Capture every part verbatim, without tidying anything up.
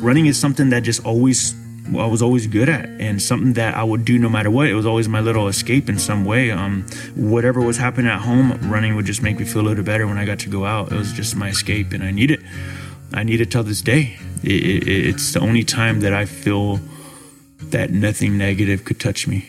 running is something that just always, I was always good at, and something that I would do no matter what. It was always my little escape in some way. Um, whatever was happening at home, running would just make me feel a little better when I got to go out. It was just my escape, and I need it. I need it till this day. It, it, it's the only time that I feel that nothing negative could touch me.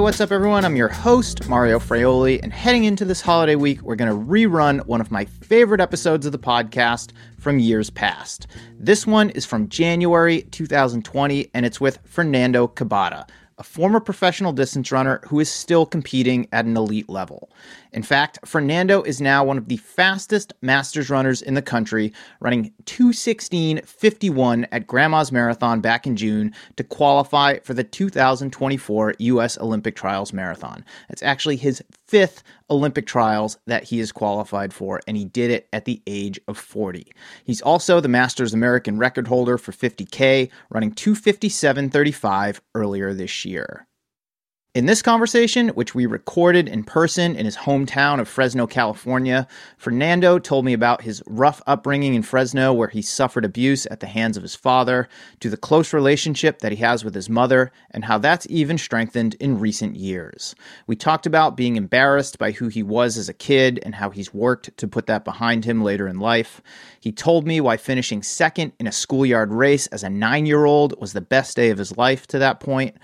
What's up, everyone? I'm your host, Mario Fraioli, and heading into this holiday week, we're going to rerun one of my favorite episodes of the podcast from years past. This one is from January twenty twenty, and it's with Fernando Cabada, a former professional distance runner who is still competing at an elite level. In fact, Fernando is now one of the fastest masters runners in the country, running two sixteen fifty-one at Grandma's Marathon back in June to qualify for the two thousand twenty-four U S Olympic Trials Marathon. That's actually his fifth Olympic trials that he is qualified for, and he did it at the age of forty. He's also the Masters American record holder for fifty K, running two fifty-seven thirty-five earlier this year. In this conversation, which we recorded in person in his hometown of Fresno, California, Fernando told me about his rough upbringing in Fresno, where he suffered abuse at the hands of his father, to the close relationship that he has with his mother, and how that's even strengthened in recent years. We talked about being embarrassed by who he was as a kid and how he's worked to put that behind him later in life. He told me why finishing second in a schoolyard race as a nine-year-old was the best day of his life to that point.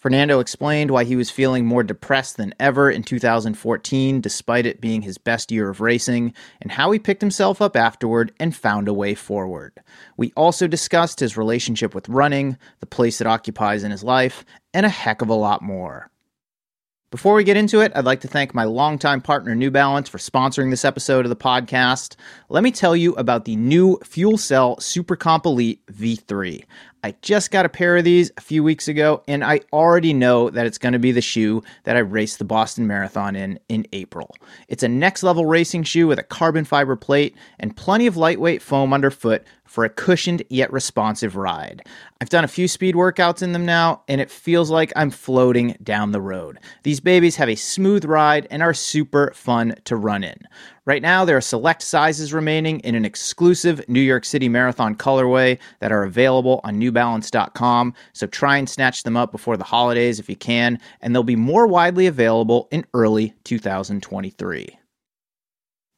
Fernando explained why he was feeling more depressed than ever in two thousand fourteen, despite it being his best year of racing, and how he picked himself up afterward and found a way forward. We also discussed his relationship with running, the place it occupies in his life, and a heck of a lot more. Before we get into it, I'd like to thank my longtime partner New Balance for sponsoring this episode of the podcast. Let me tell you about the new FuelCell Super Comp Elite V three. I just got a pair of these a few weeks ago, and I already know that it's going to be the shoe that I raced the Boston Marathon in in April. It's a next-level racing shoe with a carbon fiber plate and plenty of lightweight foam underfoot for a cushioned yet responsive ride. I've done a few speed workouts in them now, and it feels like I'm floating down the road. These babies have a smooth ride and are super fun to run in. Right now, there are select sizes remaining in an exclusive New York City Marathon colorway that are available on new balance dot com, so try and snatch them up before the holidays if you can, and they'll be more widely available in early two thousand twenty-three.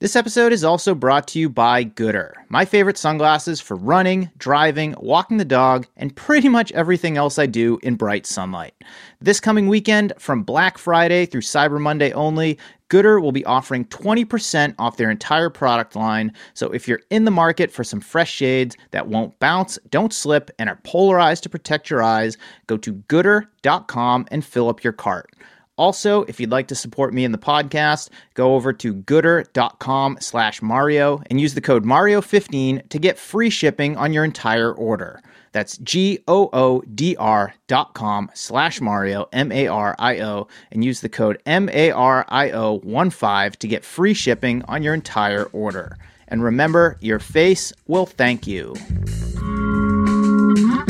This episode is also brought to you by Goodr, my favorite sunglasses for running, driving, walking the dog, and pretty much everything else I do in bright sunlight. This coming weekend, from Black Friday through Cyber Monday only, Goodr will be offering twenty percent off their entire product line, so if you're in the market for some fresh shades that won't bounce, don't slip, and are polarized to protect your eyes, go to goodr dot com and fill up your cart. Also, if you'd like to support me in the podcast, go over to goodr.com slash Mario and use the code Mario fifteen to get free shipping on your entire order. That's G-O-O-D-R dot com slash Mario, M A R I O, and use the code M A R I O fifteen to get free shipping on your entire order. And remember, your face will thank you.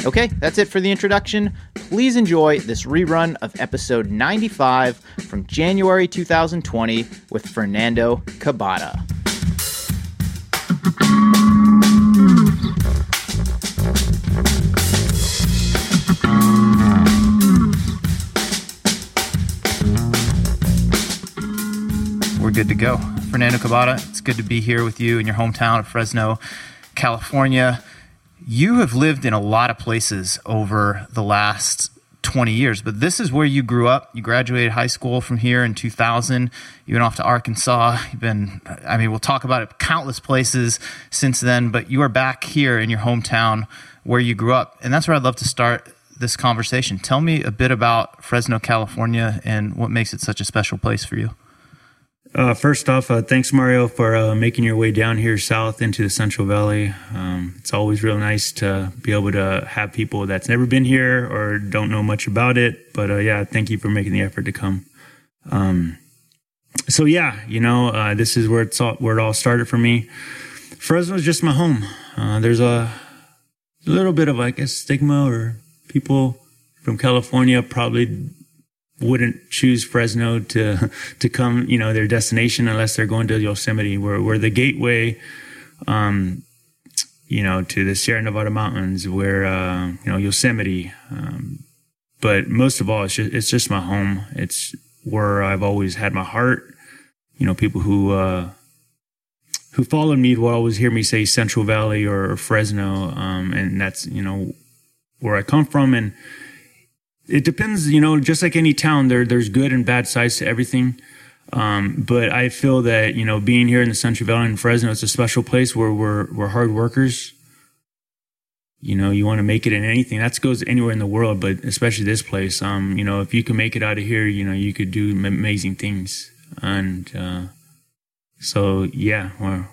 Okay, that's it for the introduction. Please enjoy this rerun of episode ninety-five from January twenty twenty with Fernando Cabada. We're good to go. Fernando Cabada, it's good to be here with you in your hometown of Fresno, California. You have lived in a lot of places over the last twenty years, but this is where you grew up. You graduated high school from here in two thousand. You went off to Arkansas. You've been, I mean, we'll talk about it, countless places since then, but you are back here in your hometown where you grew up. And that's where I'd love to start this conversation. Tell me a bit about Fresno, California, and what makes it such a special place for you. Uh, first off, uh, thanks, Mario, for uh, making your way down here south into the Central Valley. Um, it's always real nice to be able to have people that's never been here or don't know much about it. But uh, yeah, thank you for making the effort to come. Um, so yeah, you know, uh, this is where it's all, where it all started for me. Fresno is just my home. Uh, there's a little bit of, I guess, stigma, or people from California probably wouldn't choose Fresno to to come, you know, their destination unless they're going to Yosemite. We're, we're the gateway, um, you know, to the Sierra Nevada mountains, where, uh, you know, Yosemite. Um, but most of all, it's just, it's just my home. It's where I've always had my heart. You know, people who uh, who followed me will always hear me say Central Valley or, or Fresno. Um, and that's, you know, where I come from. And it depends, you know, just like any town, there there's good and bad sides to everything. Um, but I feel that, you know, being here in the Central Valley in Fresno, it's a special place where we're, we're hard workers. You know, you want to make it in anything. That goes anywhere in the world, but especially this place. Um, you know, if you can make it out of here, you know, you could do amazing things. And uh, so, yeah, well,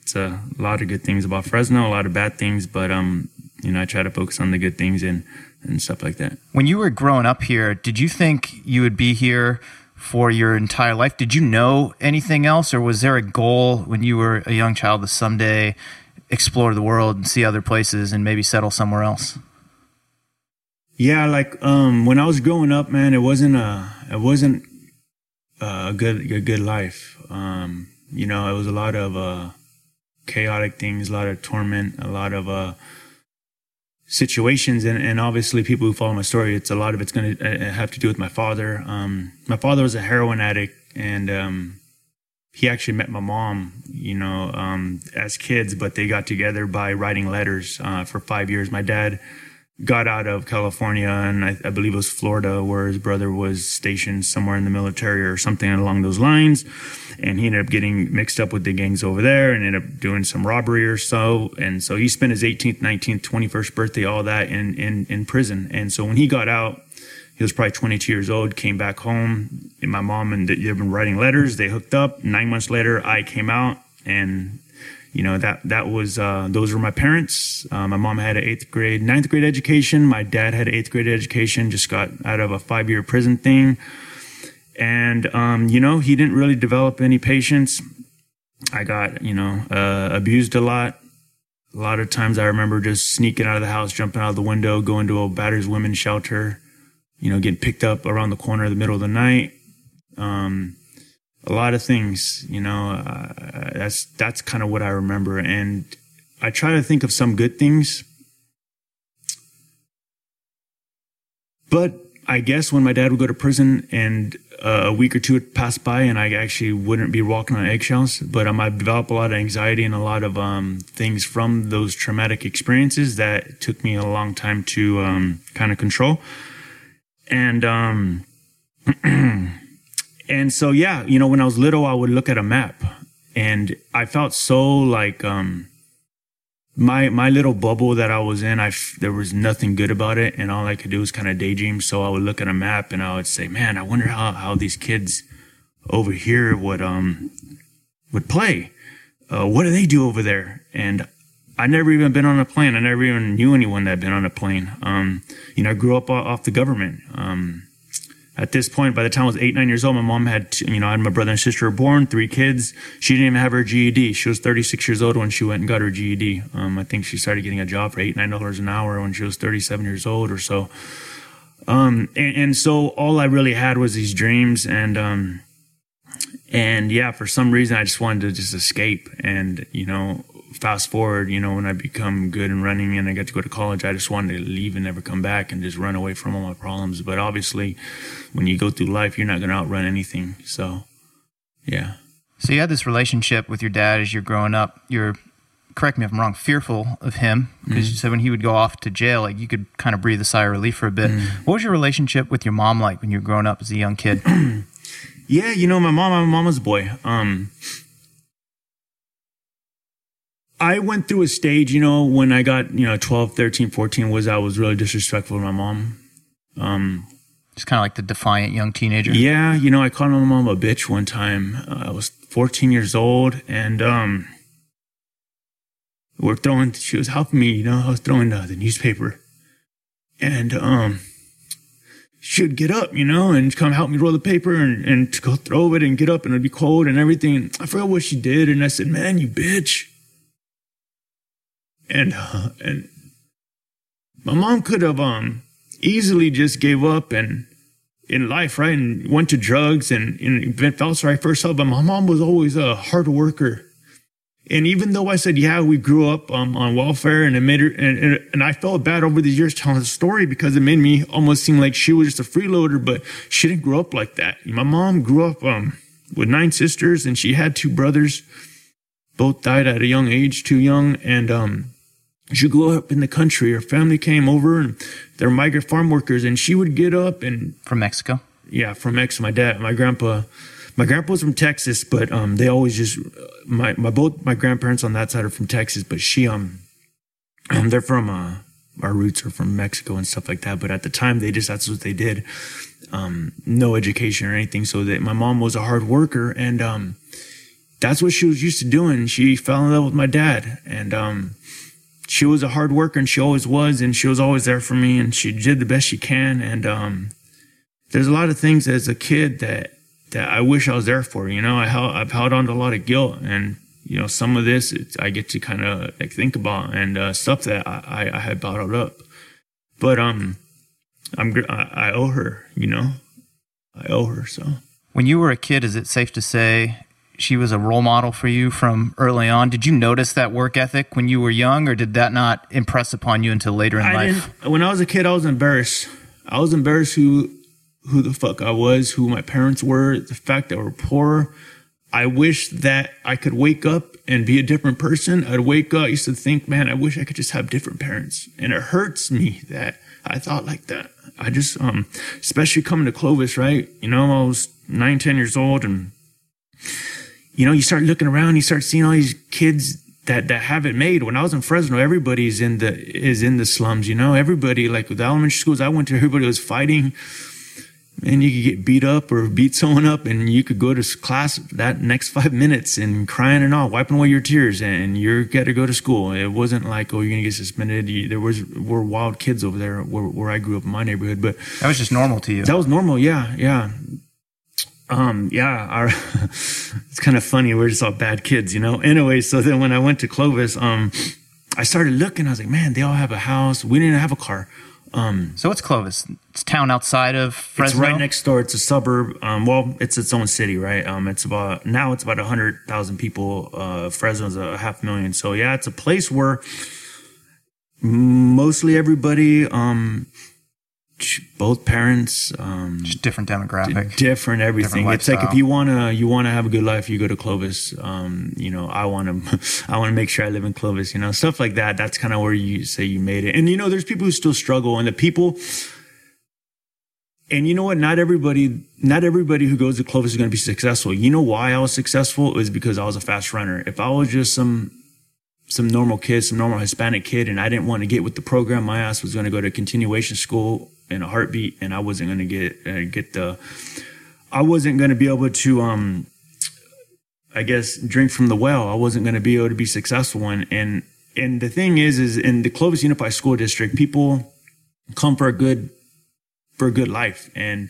it's a lot of good things about Fresno, a lot of bad things. But, um, you know, I try to focus on the good things and, and stuff like that. When you were growing up here, did you think you would be here for your entire life? Did you know anything else, or was there a goal when you were a young child to someday explore the world and see other places and maybe settle somewhere else? Yeah, like um, when I was growing up, man, it wasn't a it wasn't a good a good life. Um, you know, it was a lot of uh, chaotic things, a lot of torment, a lot of uh, situations, and, and obviously people who follow my story, it's a lot of it's going to have to do with my father. Um, my father was a heroin addict, and um, he actually met my mom, you know, um, as kids, but they got together by writing letters uh, for five years. My dad got out of California, and I, I believe it was Florida, where his brother was stationed somewhere in the military or something along those lines. And he ended up getting mixed up with the gangs over there and ended up doing some robbery or so. And so he spent his eighteenth, nineteenth, twenty-first birthday, all that in, in, in prison. And so when he got out, he was probably twenty-two years old, came back home, and my mom and they've been writing letters. They hooked up. Nine months later, I came out, and you know, that, that was, uh, those were my parents. Uh, my mom had an eighth grade, ninth grade education. My dad had an eighth grade education, just got out of a five year prison thing. And, um, you know, he didn't really develop any patience. I got, you know, uh, abused a lot. A lot of times I remember just sneaking out of the house, jumping out of the window, going to a battered women's shelter, you know, getting picked up around the corner in the middle of the night. Um, A lot of things, you know, uh, that's, that's kind of what I remember. And I try to think of some good things. But I guess when my dad would go to prison and uh, a week or two would pass by and I actually wouldn't be walking on eggshells, but um, I developed a lot of anxiety and a lot of um, things from those traumatic experiences that took me a long time to um, kind of control. And, um, And so, yeah, you know, when I was little, I would look at a map and I felt so like, um, my, my little bubble that I was in, I, there was nothing good about it. And all I could do was kind of daydream. So I would look at a map and I would say, man, I wonder how, how these kids over here would, um, would play. Uh, what do they do over there? And I never even been on a plane. I never even knew anyone that had been on a plane. Um, you know, I grew up off the government. Um, At this point, by the time I was eight, nine years old, my mom had, you know, I had my brother and sister born, three kids. She didn't even have her G E D. She was thirty-six years old when she went and got her G E D. Um, I think she started getting a job for eight, nine dollars an hour when she was thirty-seven years old or so. Um, and, and so all I really had was these dreams. And, um, and yeah, for some reason, I just wanted to just escape. And, you know, fast forward, you know, when I become good in running and I got to go to college, I just wanted to leave and never come back and just run away from all my problems. But obviously, when you go through life, you're not going to outrun anything. So, yeah. So you had this relationship with your dad as you're growing up. You're, correct me if I'm wrong, fearful of him because mm-hmm. you said when he would go off to jail, like you could kind of breathe a sigh of relief for a bit. Mm-hmm. What was your relationship with your mom like when you were growing up as a young kid? Yeah, you know, my mom, I'm a mama's boy. Um, I went through a stage, you know, when I got, you know, twelve, thirteen, fourteen was I was really disrespectful to my mom. Um, Just kind of like the defiant young teenager. Yeah. You know, I called my mom a bitch one time. Uh, I was fourteen years old and um, we're throwing, she was helping me, you know, I was throwing uh, the newspaper and um, should get up, you know, and come help me roll the paper and, and go throw it and get up, and it'd be cold and everything. And I forgot what she did. And I said, man, you bitch. And, uh, and my mom could have, um, easily just gave up and in life, right. And went to drugs and, and felt sorry for herself. But my mom was always a hard worker. And even though I said, yeah, we grew up um, on welfare, and it made her, and, and, and I felt bad over the years telling her story because it made me almost seem like she was just a freeloader, but she didn't grow up like that. My mom grew up um, with nine sisters, and she had two brothers. Both died at a young age, too young. And um, she grew up in the country. Her family came over, and they're migrant farm workers, and she would get up and... From Mexico? Yeah, from Mexico. My dad, my grandpa... My grandpa was from Texas, but um, they always just my my both my grandparents on that side are from Texas, but she um, um they're from uh, our roots are from Mexico and stuff like that. But at the time, they just that's what they did, um, no education or anything. So that my mom was a hard worker, and um, that's what she was used to doing. She fell in love with my dad, and um, she was a hard worker, and she always was, and she was always there for me, and she did the best she can. And um, there's a lot of things as a kid that. that I wish I was there for, you know, I held, I've held on to a lot of guilt, and, you know, some of this it's, I get to kind of like think about and uh, stuff that I, I, I had bottled up, but, um, I'm, I, I owe her, you know, I owe her. So when you were a kid, is it safe to say she was a role model for you from early on? Did you notice that work ethic when you were young, or did that not impress upon you until later in I life? When I was a kid, I was embarrassed. I was embarrassed who, who the fuck I was, who my parents were, the fact that we're poor. I wish that I could wake up and be a different person. I'd wake up, I used to think, man, I wish I could just have different parents. And it hurts me that I thought like that. I just, um, especially coming to Clovis, right? You know, I was nine, ten years old, and, you know, you start looking around, you start seeing all these kids that, that have it made. When I was in Fresno, everybody's in the, is in the slums, you know, everybody, like the elementary schools I went to, everybody was fighting. And you could get beat up or beat someone up, and you could go to class that next five minutes and crying and all, wiping away your tears, and you're got to go to school. It wasn't like, oh, you're going to get suspended. There was were wild kids over there where, where I grew up in my neighborhood, but that was just normal to you. That was normal, yeah, yeah, um, yeah. Our, it's kind of funny. We're just all bad kids, you know. Anyway, so then when I went to Clovis, um, I started looking. I was like, man, they all have a house. We didn't have a car. Um, so what's Clovis? It's a town outside of Fresno? It's right next door. It's a suburb. Um, well, it's its own city, right? Um, it's about now it's about one hundred thousand people. Uh, Fresno's a half million. So, yeah, it's a place where mostly everybody, um, both parents. Um, Just different demographic. Different everything. Different it's like if you want to you wanna have a good life, you go to Clovis. Um, you know, I want to I want to make sure I live in Clovis, you know, stuff like that. That's kind of where you say you made it. And, you know, there's people who still struggle. And the people – and you know what? Not everybody not everybody who goes to Clovis is going to be successful. You know why I was successful? It was because I was a fast runner. If I was just some – some normal kid, some normal Hispanic kid, and I didn't want to get with the program. My ass was going to go to continuation school in a heartbeat, and I wasn't going to get uh, get the. I wasn't going to be able to, um, I guess, drink from the well. I wasn't going to be able to be successful, and and and the thing is, is in the Clovis Unified School District, people come for a good for a good life, and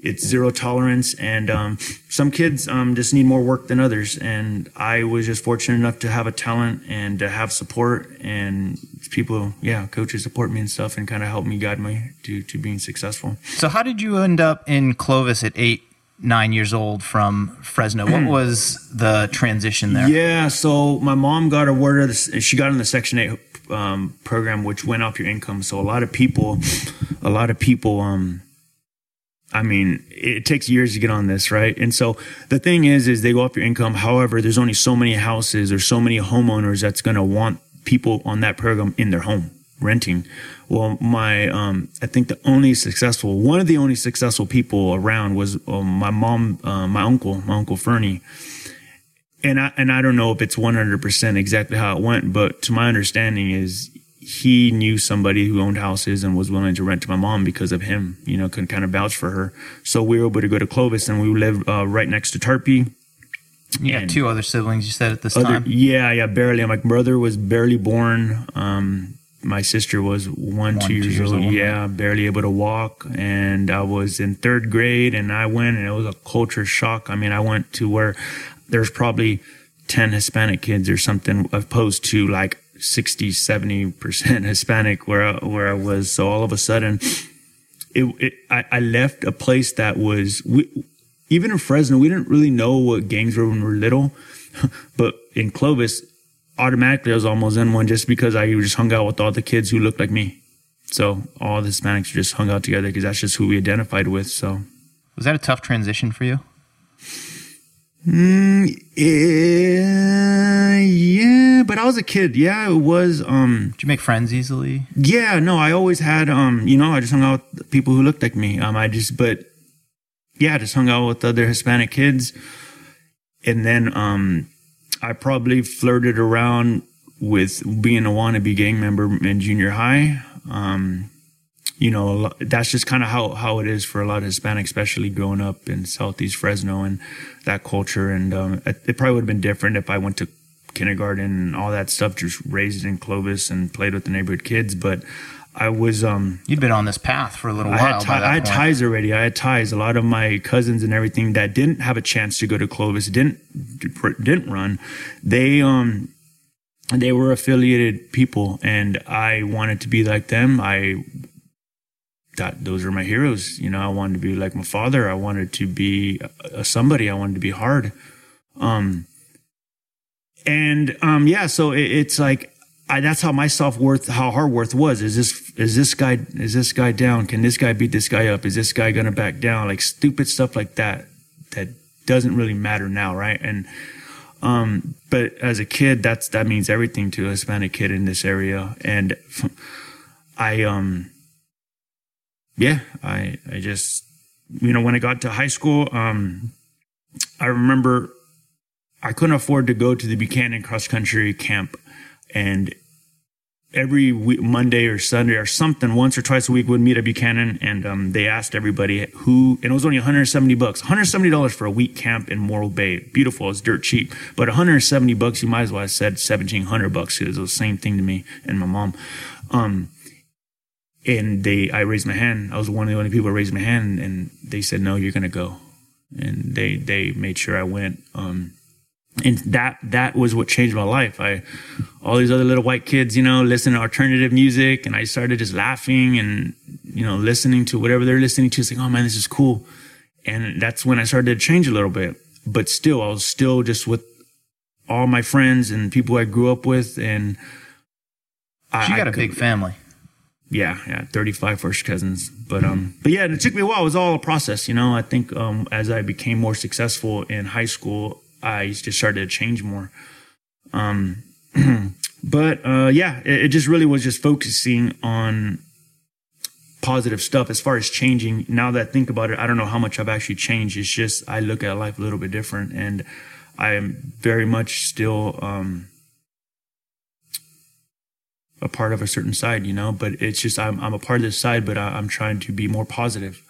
it's zero tolerance, and um, some kids um, just need more work than others. And I was just fortunate enough to have a talent and to have support, and people, yeah, coaches support me and stuff, and kind of help me guide me to to being successful. So, how did you end up in Clovis at eight, nine years old from Fresno? What was the transition there? Yeah, so my mom got awarded. She got in the Section Eight um, program, which went off your income. So a lot of people, a lot of people. Um, I mean, it takes years to get on this, right? And so the thing is, is they go up your income. However, there's only so many houses or so many homeowners that's going to want people on that program in their home renting. Well, my, um, I think the only successful, one of the only successful people around was um, my mom, uh, my uncle, my uncle Fernie. And I, and I don't know if it's one hundred percent exactly how it went, but to my understanding is, he knew somebody who owned houses and was willing to rent to my mom because of him, you know, could kind of vouch for her. So we were able to go to Clovis, and we lived uh, right next to Tarpey. You and have two other siblings, you said, at this other, time? Yeah, yeah, barely. My brother was barely born. Um, my sister was one, one two years, years old. old. Yeah, barely able to walk. And I was in third grade and I went and it was a culture shock. I mean, I went to where there's probably ten Hispanic kids or something opposed to like sixty, seventy percent Hispanic where I, where I was. So all of a sudden it, it I, I left a place that was, we, even in Fresno, we didn't really know what gangs were when we were little, but in Clovis, automatically I was almost in one just because I just hung out with all the kids who looked like me. So all the Hispanics just hung out together because that's just who we identified with. So was that a tough transition for you? Mm, uh, yeah, but I was a kid. Yeah, it was. Um, Did you make friends easily? Yeah, no, I always had, um, you know, I just hung out with people who looked like me. Um, I just, but yeah, I just hung out with other Hispanic kids. And then, um, I probably flirted around with being a wannabe gang member in junior high. Um, you know, that's just kind of how, how it is for a lot of Hispanics, especially growing up in Southeast Fresno and that culture. And, um, it probably would have been different if I went to kindergarten and all that stuff, just raised in Clovis and played with the neighborhood kids. But I was, um, you'd been on this path for a little while. I had, t- I had ties already. I had ties. A lot of my cousins and everything that didn't have a chance to go to Clovis, didn't, didn't run. They, um, they were affiliated people and I wanted to be like them. I thought those were my heroes. You know, I wanted to be like my father. I wanted to be a, a somebody. I wanted to be hard. Um, and, um, yeah, so it, it's like, I, that's how my self-worth, how hard worth was. Is this, is this guy, is this guy down? Can this guy beat this guy up? Is this guy going to back down? Like stupid stuff like that, that doesn't really matter now. Right. And, um, but as a kid, that's, that means everything to a Hispanic kid in this area. And I, um, yeah, I, I just, you know, when I got to high school, um, I remember I couldn't afford to go to the Buchanan cross country camp. And every week, Monday or Sunday or something, once or twice a week, we'd meet at Buchanan. And um, they asked everybody who, and it was only one hundred seventy bucks, one hundred seventy dollars for a week camp in Morro Bay. Beautiful. It's dirt cheap. But one hundred seventy bucks, you might as well have said seventeen hundred bucks. It was the same thing to me and my mom. Um, and they, I raised my hand. I was one of the only people who raised my hand. And they said, no, you're going to go. And they, they made sure I went. Um, And that, that was what changed my life. I, all these other little white kids, you know, listen to alternative music and I started just laughing and, you know, listening to whatever they're listening to, saying, oh man, this is cool. And that's when I started to change a little bit, but still, I was still just with all my friends and people I grew up with. And I, you got I could, a big family. Yeah. Yeah. thirty-five first cousins. But, mm-hmm. um, but yeah, it took me a while. It was all a process, you know, I think, um, as I became more successful in high school, I just started to change more. Um, but, uh, yeah, it, it just really was just focusing on positive stuff as far as changing. Now that I think about it, I don't know how much I've actually changed. It's just, I look at life a little bit different and I am very much still, um, a part of a certain side, you know, but it's just, I'm, I'm a part of this side, but I, I'm trying to be more positive.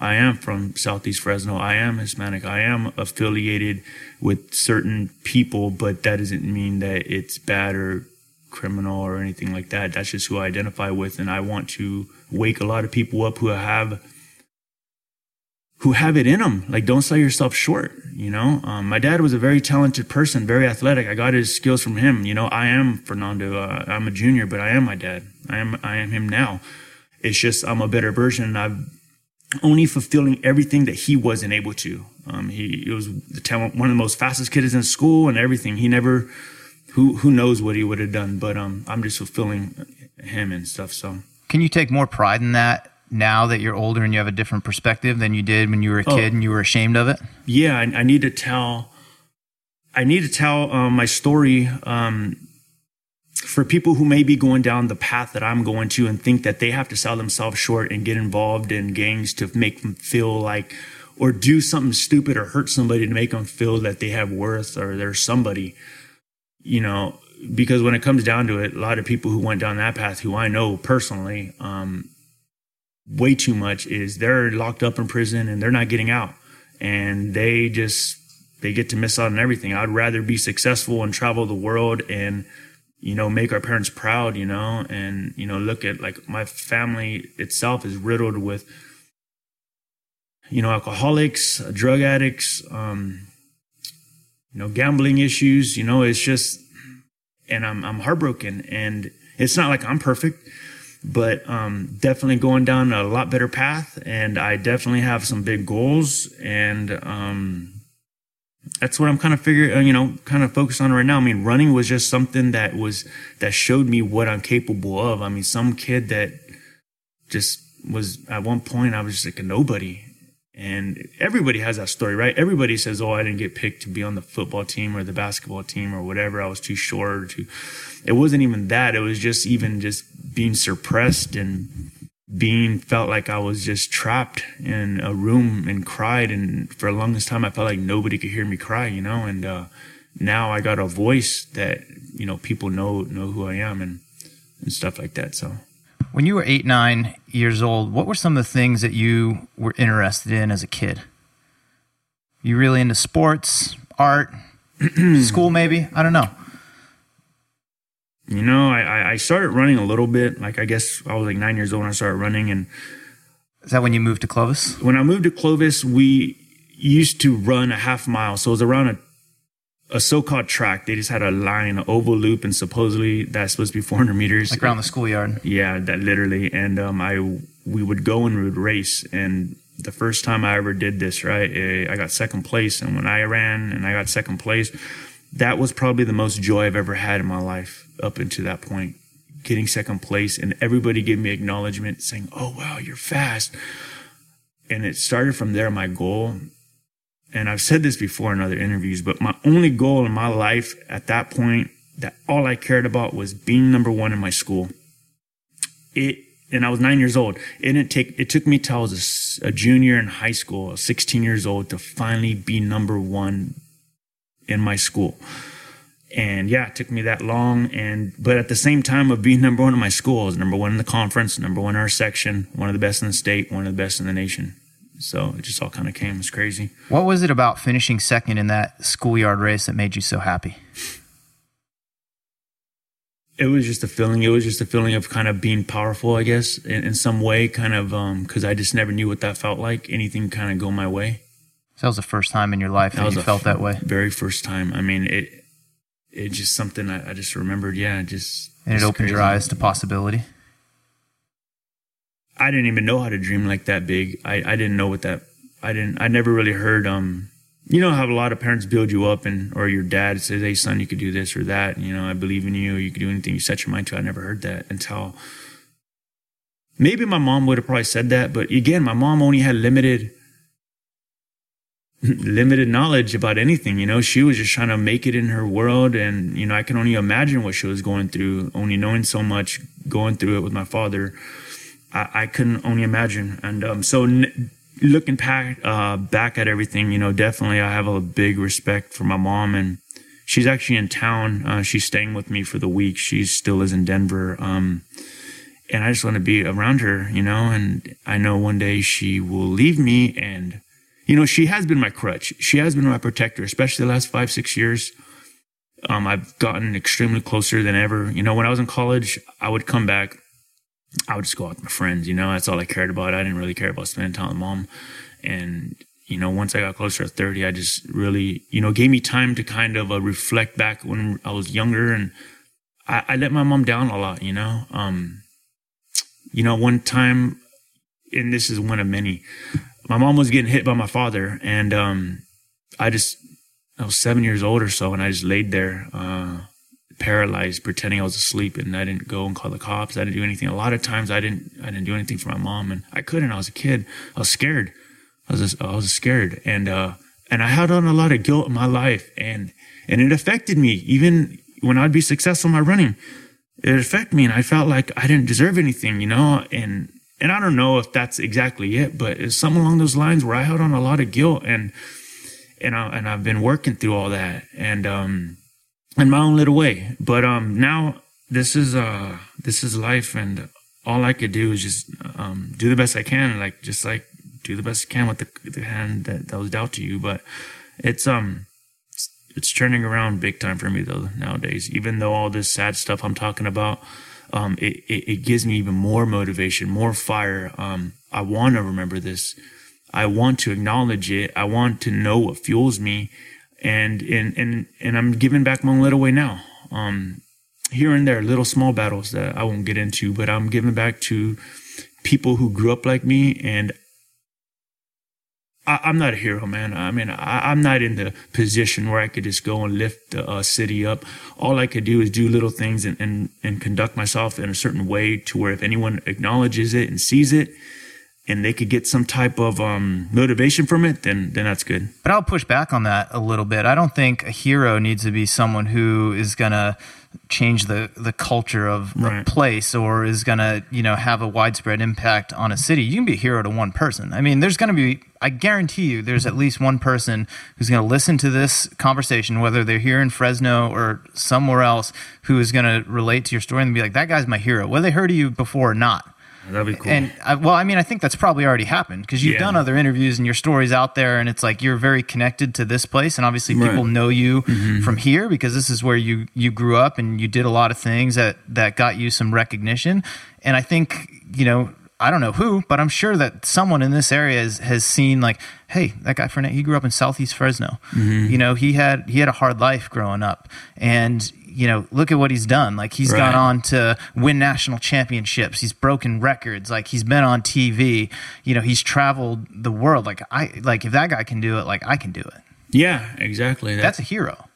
I am from Southeast Fresno. I am Hispanic. I am affiliated with certain people, but that doesn't mean that it's bad or criminal or anything like that. That's just who I identify with. And I want to wake a lot of people up who have, who have it in them. Like, don't sell yourself short. You know, um, my dad was a very talented person, very athletic. I got his skills from him. You know, I am Fernando. Uh, I'm a junior, but I am my dad. I am, I am him now. It's just, I'm a better version. I've, only fulfilling everything that he wasn't able to. Um, he, he was the talent, one of the most fastest kids in school and everything. He never, who who knows what he would have done, but um, I'm just fulfilling him and stuff. So, can you take more pride in that now that you're older and you have a different perspective than you did when you were a kid oh, and you were ashamed of it? Yeah, I, I need to tell, I need to tell um, my story um, for people who may be going down the path that I'm going to and think that they have to sell themselves short and get involved in gangs to make them feel like, or do something stupid or hurt somebody to make them feel that they have worth or they're somebody, you know, because when it comes down to it, a lot of people who went down that path, who I know personally, um, way too much is they're locked up in prison and they're not getting out and they just, they get to miss out on everything. I'd rather be successful and travel the world and, you know, make our parents proud, you know, and, you know, look at, like, my family itself is riddled with, you know, alcoholics, drug addicts, um, you know, gambling issues, you know, it's just, and I'm, I'm heartbroken, and it's not like I'm perfect, but, um, definitely going down a lot better path. And I definitely have some big goals, and, um, that's what I'm kind of figuring, you know, kind of focused on right now. I mean, running was just something that was, that showed me what I'm capable of. I mean, some kid that just was, at one point, I was just like a nobody. And everybody has that story, right? Everybody says, oh, I didn't get picked to be on the football team or the basketball team or whatever. I was too short or too, it wasn't even that. It was just even just being suppressed and being felt like I was just trapped in a room and cried. And for the longest time, I felt like nobody could hear me cry, you know? And, uh, now I got a voice that, you know, people know, know who I am and, and stuff like that. So. When you were eight, nine years old, what were some of the things that you were interested in as a kid? You really into sports, art, school maybe? I don't know. You know, I, I started running a little bit. Like, I guess I was like nine years old when I started running. And is that when you moved to Clovis? When I moved to Clovis, we used to run a half mile. So it was around a a so-called track. They just had a line, an oval loop, and supposedly that's supposed to be four hundred meters. Like around the schoolyard. Yeah, that literally. And um, I, we would go and we would race. And the first time I ever did this, right, I got second place. And when I ran and I got second place, that was probably the most joy I've ever had in my life up until that point, getting second place. And everybody gave me acknowledgement saying, oh, wow, you're fast. And it started from there, my goal. And I've said this before in other interviews, but my only goal in my life at that point, that all I cared about was being number one in my school. It, and I was nine years old. It didn't take, it took me till I was a, a junior in high school, sixteen years old, to finally be number one in my school. And yeah, it took me that long. And, but at the same time of being number one in my school, I was number one in the conference, number one in our section, one of the best in the state, one of the best in the nation. So it just all kind of came. It was crazy. What was it about finishing second in that schoolyard race that made you so happy? It was just a feeling. It was just a feeling of kind of being powerful, I guess, in, in some way, kind of, um, cause I just never knew what that felt like. Anything kind of go my way. So that was the first time in your life that, that was you felt f- that way. Very first time. I mean, it, it just something I, I just remembered. Yeah. Just, and it opened crazy. Your eyes to possibility. I didn't even know how to dream like that big. I, I didn't know what that, I didn't, I never really heard, um, you know, how a lot of parents build you up and, or your dad says, hey son, you could do this or that. And, you know, I believe in you. You could do anything you set your mind to. I never heard that until maybe my mom would have probably said that. But again, my mom only had limited, limited knowledge about anything. You know, she was just trying to make it in her world. And, you know, I can only imagine what she was going through, only knowing so much, going through it with my father. I couldn't only imagine. And um, so n- looking back, uh, back at everything, you know, definitely I have a big respect for my mom. And she's actually in town. Uh, she's staying with me for the week. She still is in Denver. Um, and I just want to be around her, you know, and I know one day she will leave me. And, you know, she has been my crutch. She has been my protector, especially the last five, six years. Um, I've gotten extremely closer than ever. You know, when I was in college, I would come back. I would just go out with my friends, you know, that's all I cared about. I didn't really care about spending time with mom. And, you know, once I got closer to thirty, I just really, you know, gave me time to kind of uh, reflect back when I was younger. And I, I let my mom down a lot, you know. Um, you know, one time, and this is one of many, my mom was getting hit by my father. And um, I just, I was seven years old or so, and I just laid there, uh, paralyzed, pretending I was asleep, and I didn't go and call the cops. I didn't do anything. A lot of times I didn't, I didn't do anything for my mom, and I couldn't. I was a kid. I was scared. I was, just, I was scared. And, uh, and I had on a lot of guilt in my life, and, and it affected me. Even when I'd be successful in my running, it affected me. And I felt like I didn't deserve anything, you know, and, and I don't know if that's exactly it, but it's something along those lines where I held on a lot of guilt, and, and I, and I've been working through all that. And, um, in my own little way. But um, now this is uh, this is life, and all I could do is just um, do the best I can, like just like do the best I can with the, the hand that, that was dealt to you. But it's um, it's turning around big time for me though nowadays. Even though all this sad stuff I'm talking about, um, it, it, it gives me even more motivation, more fire. Um, I want to remember this. I want to acknowledge it. I want to know what fuels me, and and and, and I'm giving back my little way now. Um, here and there, little small battles that I won't get into, but I'm giving back to people who grew up like me. And I, I'm not a hero, man. I mean, I, I'm not in the position where I could just go and lift the uh, city up. All I could do is do little things and, and and conduct myself in a certain way to where if anyone acknowledges it and sees it, and they could get some type of um, motivation from it, then then that's good. But I'll push back on that a little bit. I don't think a hero needs to be someone who is going to change the, the culture of right. a place or is going to, you know, have a widespread impact on a city. You can be a hero to one person. I mean, there's going to be, I guarantee you, there's at least one person who's going to listen to this conversation, whether they're here in Fresno or somewhere else, who is going to relate to your story and be like, that guy's my hero, whether they heard of you before or not. That'd be cool. And I, well, I mean, I think that's probably already happened because you've yeah. done other interviews and your story's out there, and it's like you're very connected to this place, and obviously right. people know you mm-hmm. from here because this is where you you grew up and you did a lot of things that that got you some recognition. And I think, you know, I don't know who, but I'm sure that someone in this area is, has seen like, hey, that guy Fernie, he grew up in Southeast Fresno. Mm-hmm. You know, he had he had a hard life growing up, and you know, look at what he's done. Like he's right. gone on to win national championships. He's broken records. Like he's been on T V. You know, he's traveled the world. Like I, like if that guy can do it, like I can do it. Yeah, exactly. That, that's a hero.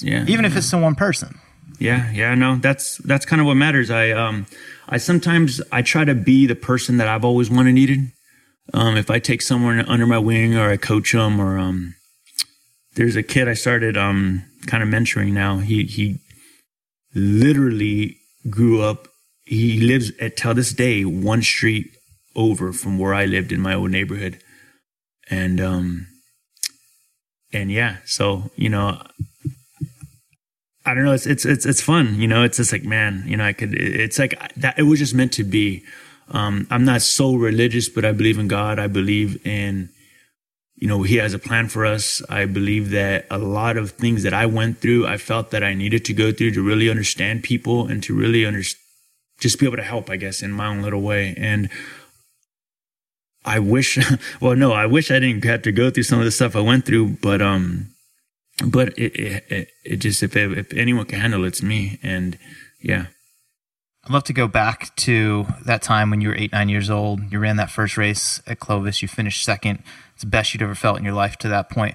Yeah, even yeah. if it's to one person. Yeah, yeah. No, that's that's kind of what matters. I, um, I sometimes I try to be the person that I've always wanted needed. Um, if I take someone under my wing or I coach them, or um, there's a kid I started um kind of mentoring now. He he. Literally grew up. He lives at till this day one street over from where I lived in my old neighborhood, and um, and yeah. So you know, I don't know. It's it's it's it's fun. You know, it's just like man. You know, I could. It's like that. It was just meant to be. Um, I'm not so religious, but I believe in God. I believe in. You know, he has a plan for us. I believe that a lot of things that I went through, I felt that I needed to go through to really understand people and to really under, just be able to help, I guess, in my own little way. And I wish, well, no, I wish I didn't have to go through some of the stuff I went through, but, um, but it, it, it just, if, it, if anyone can handle it, it's me. And yeah. I'd love to go back to that time when you were eight, nine years old. You ran that first race at Clovis. You finished second. It's the best you'd ever felt in your life to that point.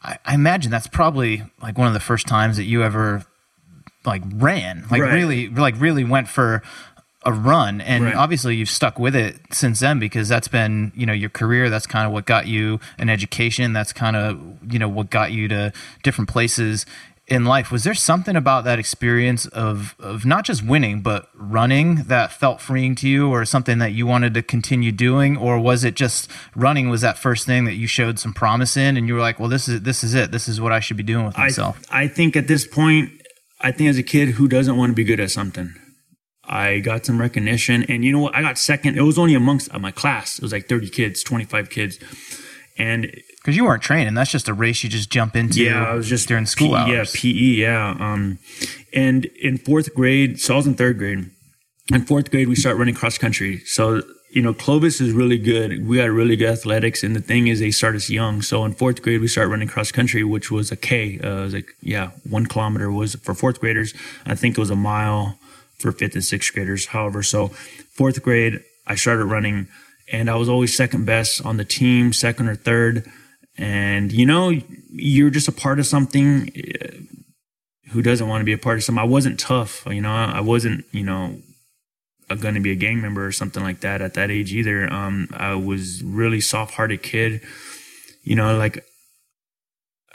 I, I imagine that's probably like one of the first times that you ever like ran, like right. really, like really went for a run. And right. obviously you've stuck with it since then because that's been, you know, your career. That's kind of what got you an education. That's kind of, you know, what got you to different places in life. Was there something about that experience of, of not just winning, but running that felt freeing to you, or something that you wanted to continue doing? Or was it just running was that first thing that you showed some promise in and you were like, well, this is, this is it. This is what I should be doing with myself. I, I think at this point, I think as a kid who doesn't want to be good at something, I got some recognition, and you know what? I got second. It was only amongst my class. It was like thirty kids, twenty-five kids. And because you weren't training, that's just a race you just jump into. Yeah, I was just during school P, hours. Yeah, P E, yeah. Um, and in fourth grade, so I was in third grade. In fourth grade, we start running cross country. So you know, Clovis is really good. We got really good athletics, and the thing is, they start us young. So in fourth grade, we start running cross country, which was a K. Uh, it was like yeah, one kilometer was for fourth graders. I think it was a mile for fifth and sixth graders. However, so fourth grade, I started running. And I was always second best on the team, second or third. And, you know, you're just a part of something. Who doesn't want to be a part of something? I wasn't tough. You know, I wasn't, you know, going to be a gang member or something like that at that age either. Um, I was really soft-hearted kid. You know, like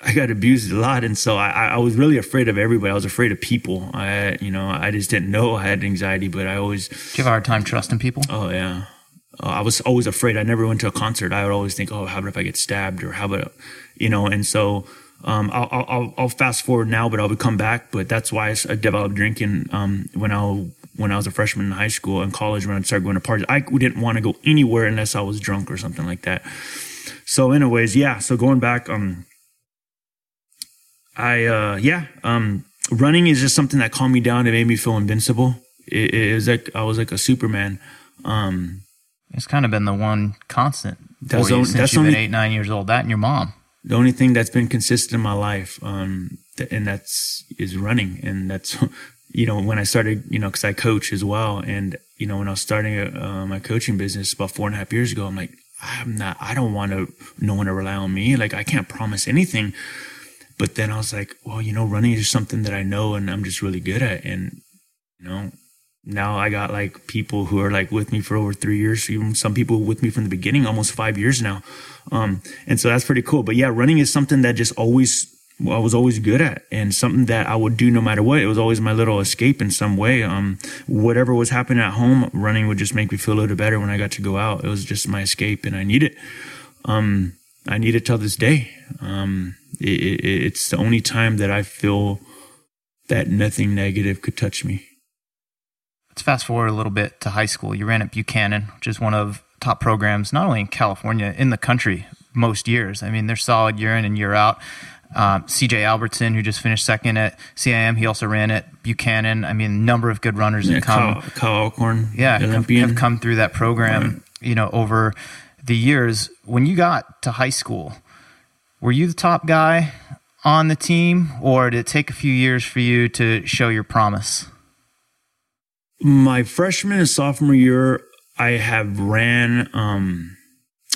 I got abused a lot. And so I, I was really afraid of everybody. I was afraid of people. I, you know, I just didn't know I had anxiety, but I always. Do you have a hard time trusting people? Oh, yeah. Uh, I was always afraid. I never went to a concert. I would always think, oh, how about if I get stabbed, or how about, you know, and so um, I'll, I'll, I'll fast forward now, but I would come back. But that's why I developed drinking um, when I when I was a freshman in high school and college, when I started going to parties. I didn't want to go anywhere unless I was drunk or something like that. So anyways, yeah. So going back, um, I, uh, yeah, um, running is just something that calmed me down. It made me feel invincible. It, it was like, I was like a Superman. Um, it's kind of been the one constant for you only, since you've only, been eight, nine years old, that and your mom. The only thing that's been consistent in my life, um, th- and that's, is running. And that's, you know, when I started, you know, cause I coach as well. And, you know, when I was starting uh, my coaching business about four and a half years ago, I'm like, I'm not, I don't want to, no one to rely on me. Like, I can't promise anything. But then I was like, well, you know, running is something that I know and I'm just really good at. And, you know, now I got like people who are like with me for over three years, even some people with me from the beginning, almost five years now. Um, and so that's pretty cool. But yeah, running is something that just always, I was always good at, and something that I would do no matter what. It was always my little escape in some way. Um, whatever was happening at home, running would just make me feel a little better when I got to go out. It was just my escape, and I need it. Um, I need it till this day. Um, it, it, it's the only time that I feel that nothing negative could touch me. Let's fast forward a little bit to high school. You ran at Buchanan, which is one of the top programs, not only in California, in the country most years. I mean, they're solid year in and year out. Um, C J Albertson, who just finished second at C I M, he also ran at Buchanan. I mean, a number of good runners yeah, have come. Kyle, Kyle Alcorn, yeah, Olympian. have come through that program, yeah. you know, over the years. When you got to high school, were you the top guy on the team, or did it take a few years for you to show your promise? My freshman and sophomore year, I have ran, um,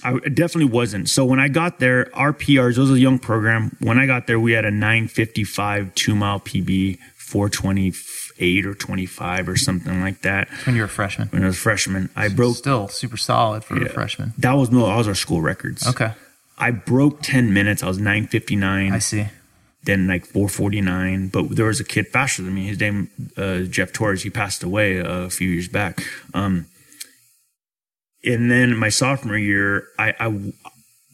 I definitely wasn't. So when I got there, our P Rs, it was a young program. When I got there, we had a nine fifty-five, two mile P B, four twenty-eight or twenty-five or something like that. When you were a freshman. When I was a freshman. I broke. Still super solid for yeah, a freshman. That was, no, that was our school records. Okay. I broke ten minutes. I was nine fifty-nine. I see. Then like four forty-nine, but there was a kid faster than me. His name uh, Jeff Torres. He passed away a few years back. Um, and then my sophomore year, I, I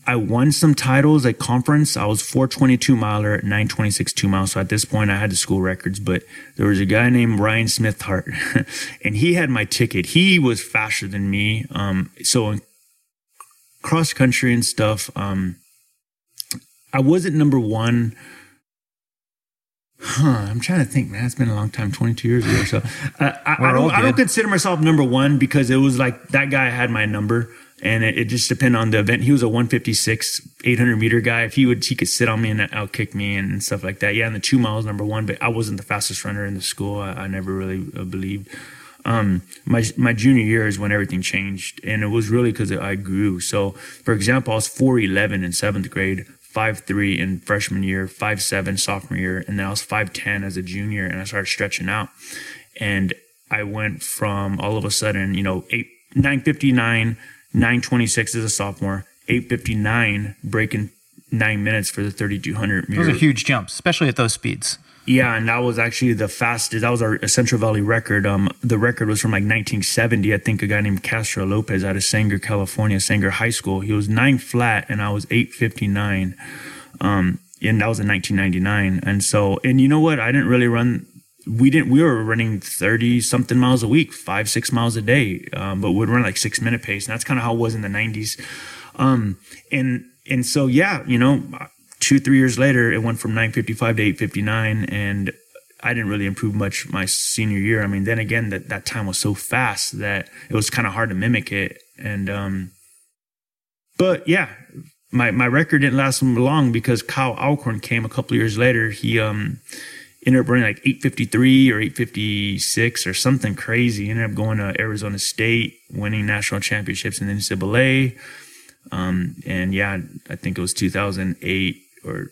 I won some titles at conference. I was four twenty-two miler, nine twenty-six two miles. So at this point, I had the school records. But there was a guy named Ryan Smithhart, and he had my ticket. He was faster than me. Um, so in cross country and stuff, um, I wasn't number one. Huh, I'm trying to think, man. It's been a long time, twenty-two years ago. So uh, I, I don't, I don't consider myself number one, because it was like that guy had my number, and it, it just depended on the event. He was a one fifty-six, eight hundred meter guy. If he would, he could sit on me and outkick me and stuff like that. Yeah, and the two miles number one, but I wasn't the fastest runner in the school. I, I never really believed. Um, my my junior year is when everything changed, and it was really because I grew. So, for example, I was four eleven in seventh grade. five three in freshman year, five seven sophomore year, and then I was five ten as a junior, and I started stretching out. And I went from all of a sudden, you know, eight nine fifty-nine, nine twenty-six as a sophomore, eight fifty-nine, breaking nine minutes for the thirty-two hundred meter. Those are huge jumps, especially at those speeds. Yeah, and that was actually the fastest. That was our Central Valley record. Um, the record was from like nineteen seventy. I think a guy named Castro Lopez out of Sanger, California, Sanger High School. He was nine flat, and I was eight fifty-nine. Um, and that was in nineteen ninety-nine. And so, and you know what? I didn't really run. We didn't. We were running thirty something miles a week, five, six miles a day. Um, but we'd run like six minute pace, and that's kind of how it was in the nineties. Um, and and so yeah, you know. Two, three years later, it went from nine fifty-five to eight fifty-nine, and I didn't really improve much my senior year. I mean, then again, that, that time was so fast that it was kind of hard to mimic it. And, um, but yeah, my, my record didn't last long because Kyle Alcorn came a couple of years later. He, um, ended up running like eight fifty-three or eight fifty-six or something crazy. Ended up going to Arizona State, winning national championships in the N C double A. Um, and yeah, I think it was two thousand eight. Or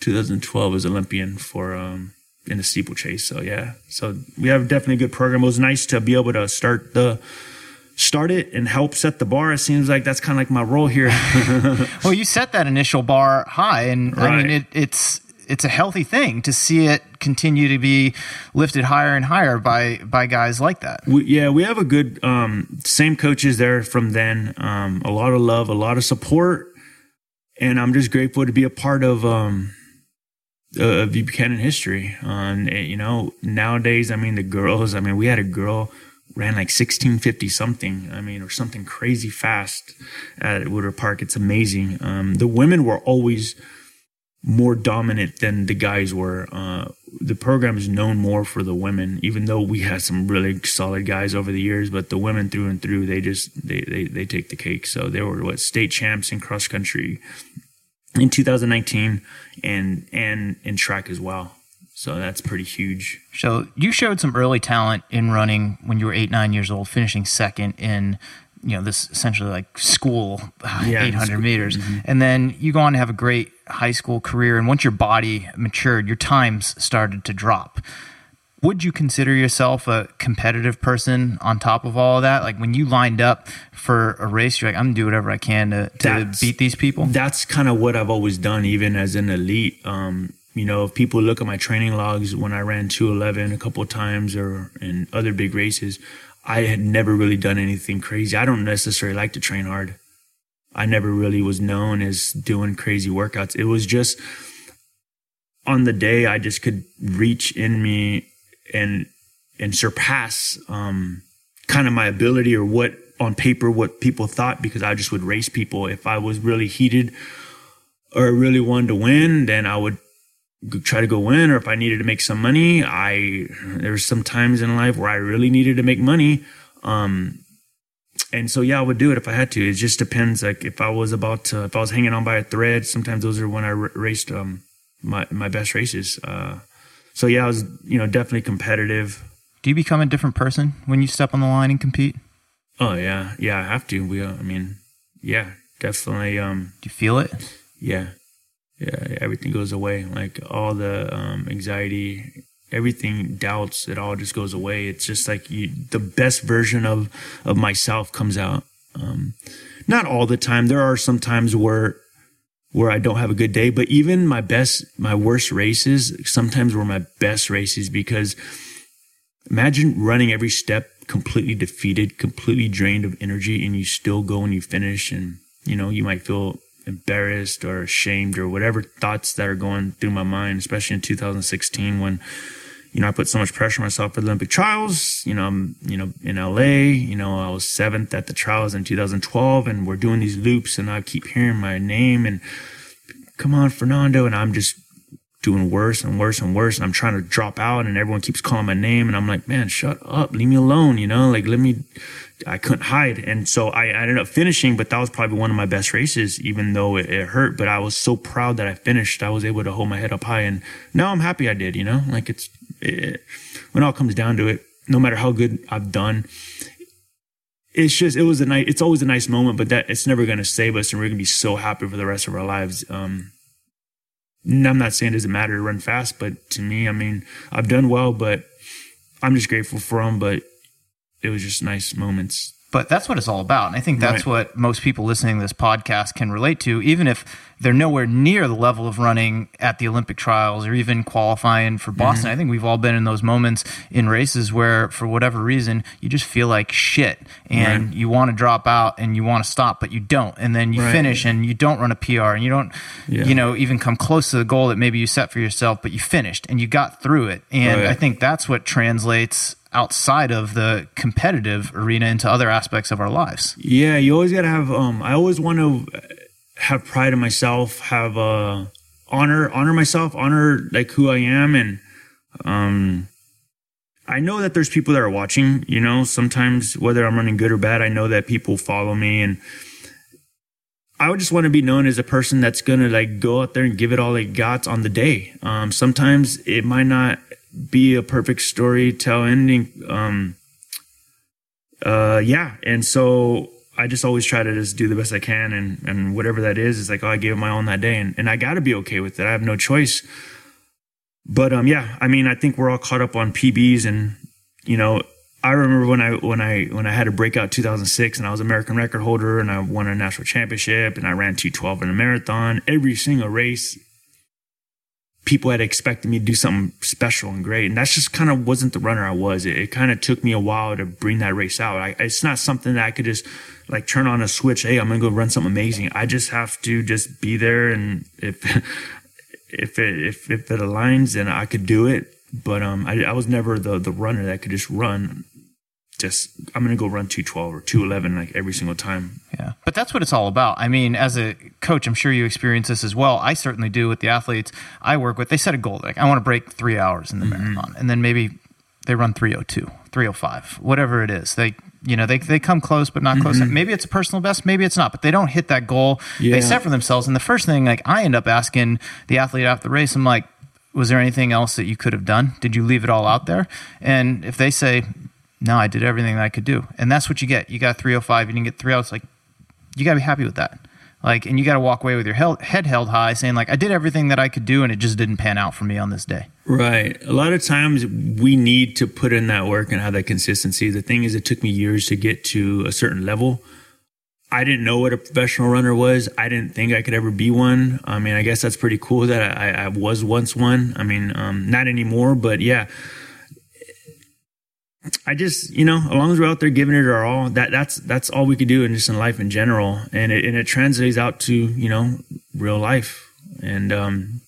two thousand twelve as Olympian for um, in the steeplechase. So yeah, so we have definitely a good program. It was nice to be able to start the start it and help set the bar. It seems like that's kind of like my role here. Well, you set that initial bar high, and right. I mean it, it's it's a healthy thing to see it continue to be lifted higher and higher by by guys like that. We, yeah, we have a good um, same coaches there from then. Um, a lot of love, a lot of support. And I'm just grateful to be a part of um, uh, of Buchanan history. Uh, and, you know, nowadays, I mean, the girls, I mean, we had a girl ran like sixteen fifty something, I mean, or something crazy fast at Woodward Park. It's amazing. Um, the women were always more dominant than the guys were. Uh, the program is known more for the women, even though we had some really solid guys over the years, but the women through and through, they just, they, they, they take the cake. So they were what state champs in cross country in two thousand nineteen and, and in track as well. So that's pretty huge. So you showed some early talent in running when you were eight, nine years old, finishing second in, you know, this essentially like school yeah, eight hundred meters. Mm-hmm. And then you go on to have a great high school career. And once your body matured, your times started to drop. Would you consider yourself a competitive person on top of all of that? Like when you lined up for a race, you're like, I'm going to do whatever I can to, to beat these people? That's kind of what I've always done, even as an elite. Um, you know, if people look at my training logs when I ran two eleven a couple of times or in other big races, I had never really done anything crazy. I don't necessarily like to train hard. I never really was known as doing crazy workouts. It was just on the day I just could reach in me and and surpass um, kind of my ability or what on paper what people thought, because I just would race people. If I was really heated or really wanted to win, then I would try to go win, or if I needed to make some money, I, there's some times in life where I really needed to make money. Um, and so, yeah, I would do it if I had to. It just depends. Like if I was about to, if I was hanging on by a thread, sometimes those are when I r- raced, um, my, my best races. Uh, so yeah, I was, you know, definitely competitive. Do you become a different person when you step on the line and compete? Oh yeah. Yeah. I have to. We, uh, I mean, yeah, definitely. Um, do you feel it? Yeah. Yeah, everything goes away. Like all the um, anxiety, everything, doubts, it all just goes away. It's just like you, the best version of, of myself comes out. Um, not all the time. There are some times where where I don't have a good day, but even my best, my worst races sometimes were my best races, because imagine running every step completely defeated, completely drained of energy, and you still go and you finish, and you know you might feel embarrassed or ashamed or whatever thoughts that are going through my mind, especially in two thousand sixteen when, you know, I put so much pressure on myself for the Olympic trials. You know, I'm, you know, in L A, you know, I was seventh at the trials in two thousand twelve, and we're doing these loops, and I keep hearing my name and come on, Fernando. And I'm just doing worse and worse and worse. And I'm trying to drop out, and everyone keeps calling my name. And I'm like, man, shut up, leave me alone. You know, like, let me, I couldn't hide. And so I, I ended up finishing, but that was probably one of my best races, even though it, it hurt. But I was so proud that I finished. I was able to hold my head up high, and now I'm happy I did, you know, like it's, it, when it all comes down to it, no matter how good I've done, it's just, it was a nice, it's always a nice moment, but that it's never going to save us. And we're going to be so happy for the rest of our lives. Um, I'm not saying it doesn't matter to run fast, but to me, I mean, I've done well, but I'm just grateful for them. But it was just nice moments. But that's what it's all about. And I think that's right. What most people listening to this podcast can relate to, even if they're nowhere near the level of running at the Olympic trials or even qualifying for Boston. Mm-hmm. I think we've all been in those moments in races where, for whatever reason, you just feel like shit and right. You want to drop out and you want to stop, but you don't. And then you right. finish and you don't run a P R and you don't yeah. you know, even come close to the goal that maybe you set for yourself, but you finished and you got through it. And right. I think that's what translates outside of the competitive arena into other aspects of our lives. Yeah, you always got to have, um, I always want to have pride in myself, have uh, honor, honor myself, honor like who I am. And um, I know that there's people that are watching, you know, sometimes whether I'm running good or bad, I know that people follow me, and I would just want to be known as a person that's going to like go out there and give it all it got on the day. Um, sometimes it might not be a perfect story tell ending. Um, uh, yeah. And so I just always try to just do the best I can. And, and whatever that is, it's like, oh, I gave it my all that day, and, and I got to be okay with it. I have no choice. But, um, yeah, I mean, I think we're all caught up on P Bs, and, you know, I remember when I, when I, when I had a breakout two thousand six and I was American record holder and I won a national championship and I ran two twelve in a marathon, every single race, people had expected me to do something special and great. And that's just kind of wasn't the runner I was. It, it kind of took me a while to bring that race out. I, it's not something that I could just like turn on a switch. Hey, I'm going to go run something amazing. I just have to just be there. And if, if it, if, if it aligns, then I could do it. But, um, I, I was never the, the runner that could just run just I'm going to go run two twelve or two eleven like every single time. Yeah. But that's what it's all about. I mean, as a coach, I'm sure you experience this as well. I certainly do with the athletes I work with. They set a goal. Like, I want to break three hours in the mm-hmm. marathon. And then maybe they run three oh two, three oh five, whatever it is. They, you know, they, they come close, but not close. Mm-hmm. Maybe it's a personal best, maybe it's not, but they don't hit that goal yeah. they set for themselves. And the first thing, like, I end up asking the athlete after the race, I'm like, was there anything else that you could have done? Did you leave it all out there? And if they say, no, I did everything that I could do. And that's what you get. You got three oh five, you didn't get three hours. Like, you got to be happy with that. Like, and you got to walk away with your held, head held high saying, like, I did everything that I could do and it just didn't pan out for me on this day. Right. A lot of times we need to put in that work and have that consistency. The thing is, it took me years to get to a certain level. I didn't know what a professional runner was. I didn't think I could ever be one. I mean, I guess that's pretty cool that I, I was once one. I mean, um, not anymore, but yeah. I just, you know, as long as we're out there giving it our all, that that's that's all we could do, and just in life in general, and it and it translates out to, you know, real life, and um,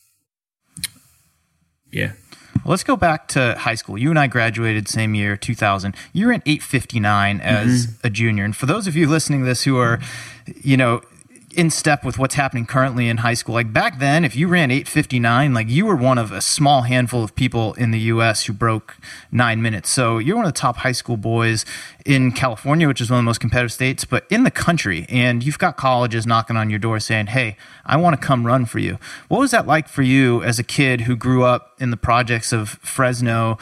yeah. Well, let's go back to high school. You and I graduated same year, two thousand. You were in eight fifty-nine as mm-hmm. a junior, and for those of you listening to this who are, you know, in step with what's happening currently in high school. Like, back then, if you ran eight fifty-nine, like, you were one of a small handful of people in the U S who broke nine minutes. So you're one of the top high school boys in California, which is one of the most competitive states, but in the country. And you've got colleges knocking on your door saying, hey, I want to come run for you. What was that like for you as a kid who grew up in the projects of Fresno?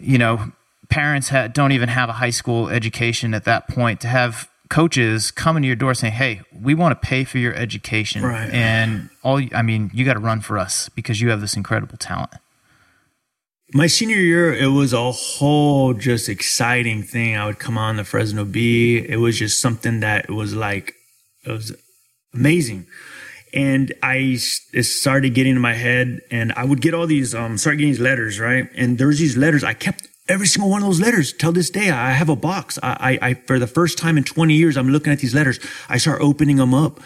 You know, parents ha- don't even have a high school education at that point, to have coaches coming to your door saying, hey, we want to pay for your education. Right. And all, I mean, you got to run for us because you have this incredible talent. My senior year, it was a whole just exciting thing. I would come on the Fresno Bee. It was just something that was like, it was amazing. And I it started getting in my head, and I would get all these, um, start getting these letters, right? And there's these letters. I kept every single one of those letters. Till this day, I have a box. I, I, I, for the first time in twenty years, I'm looking at these letters. I start opening them up,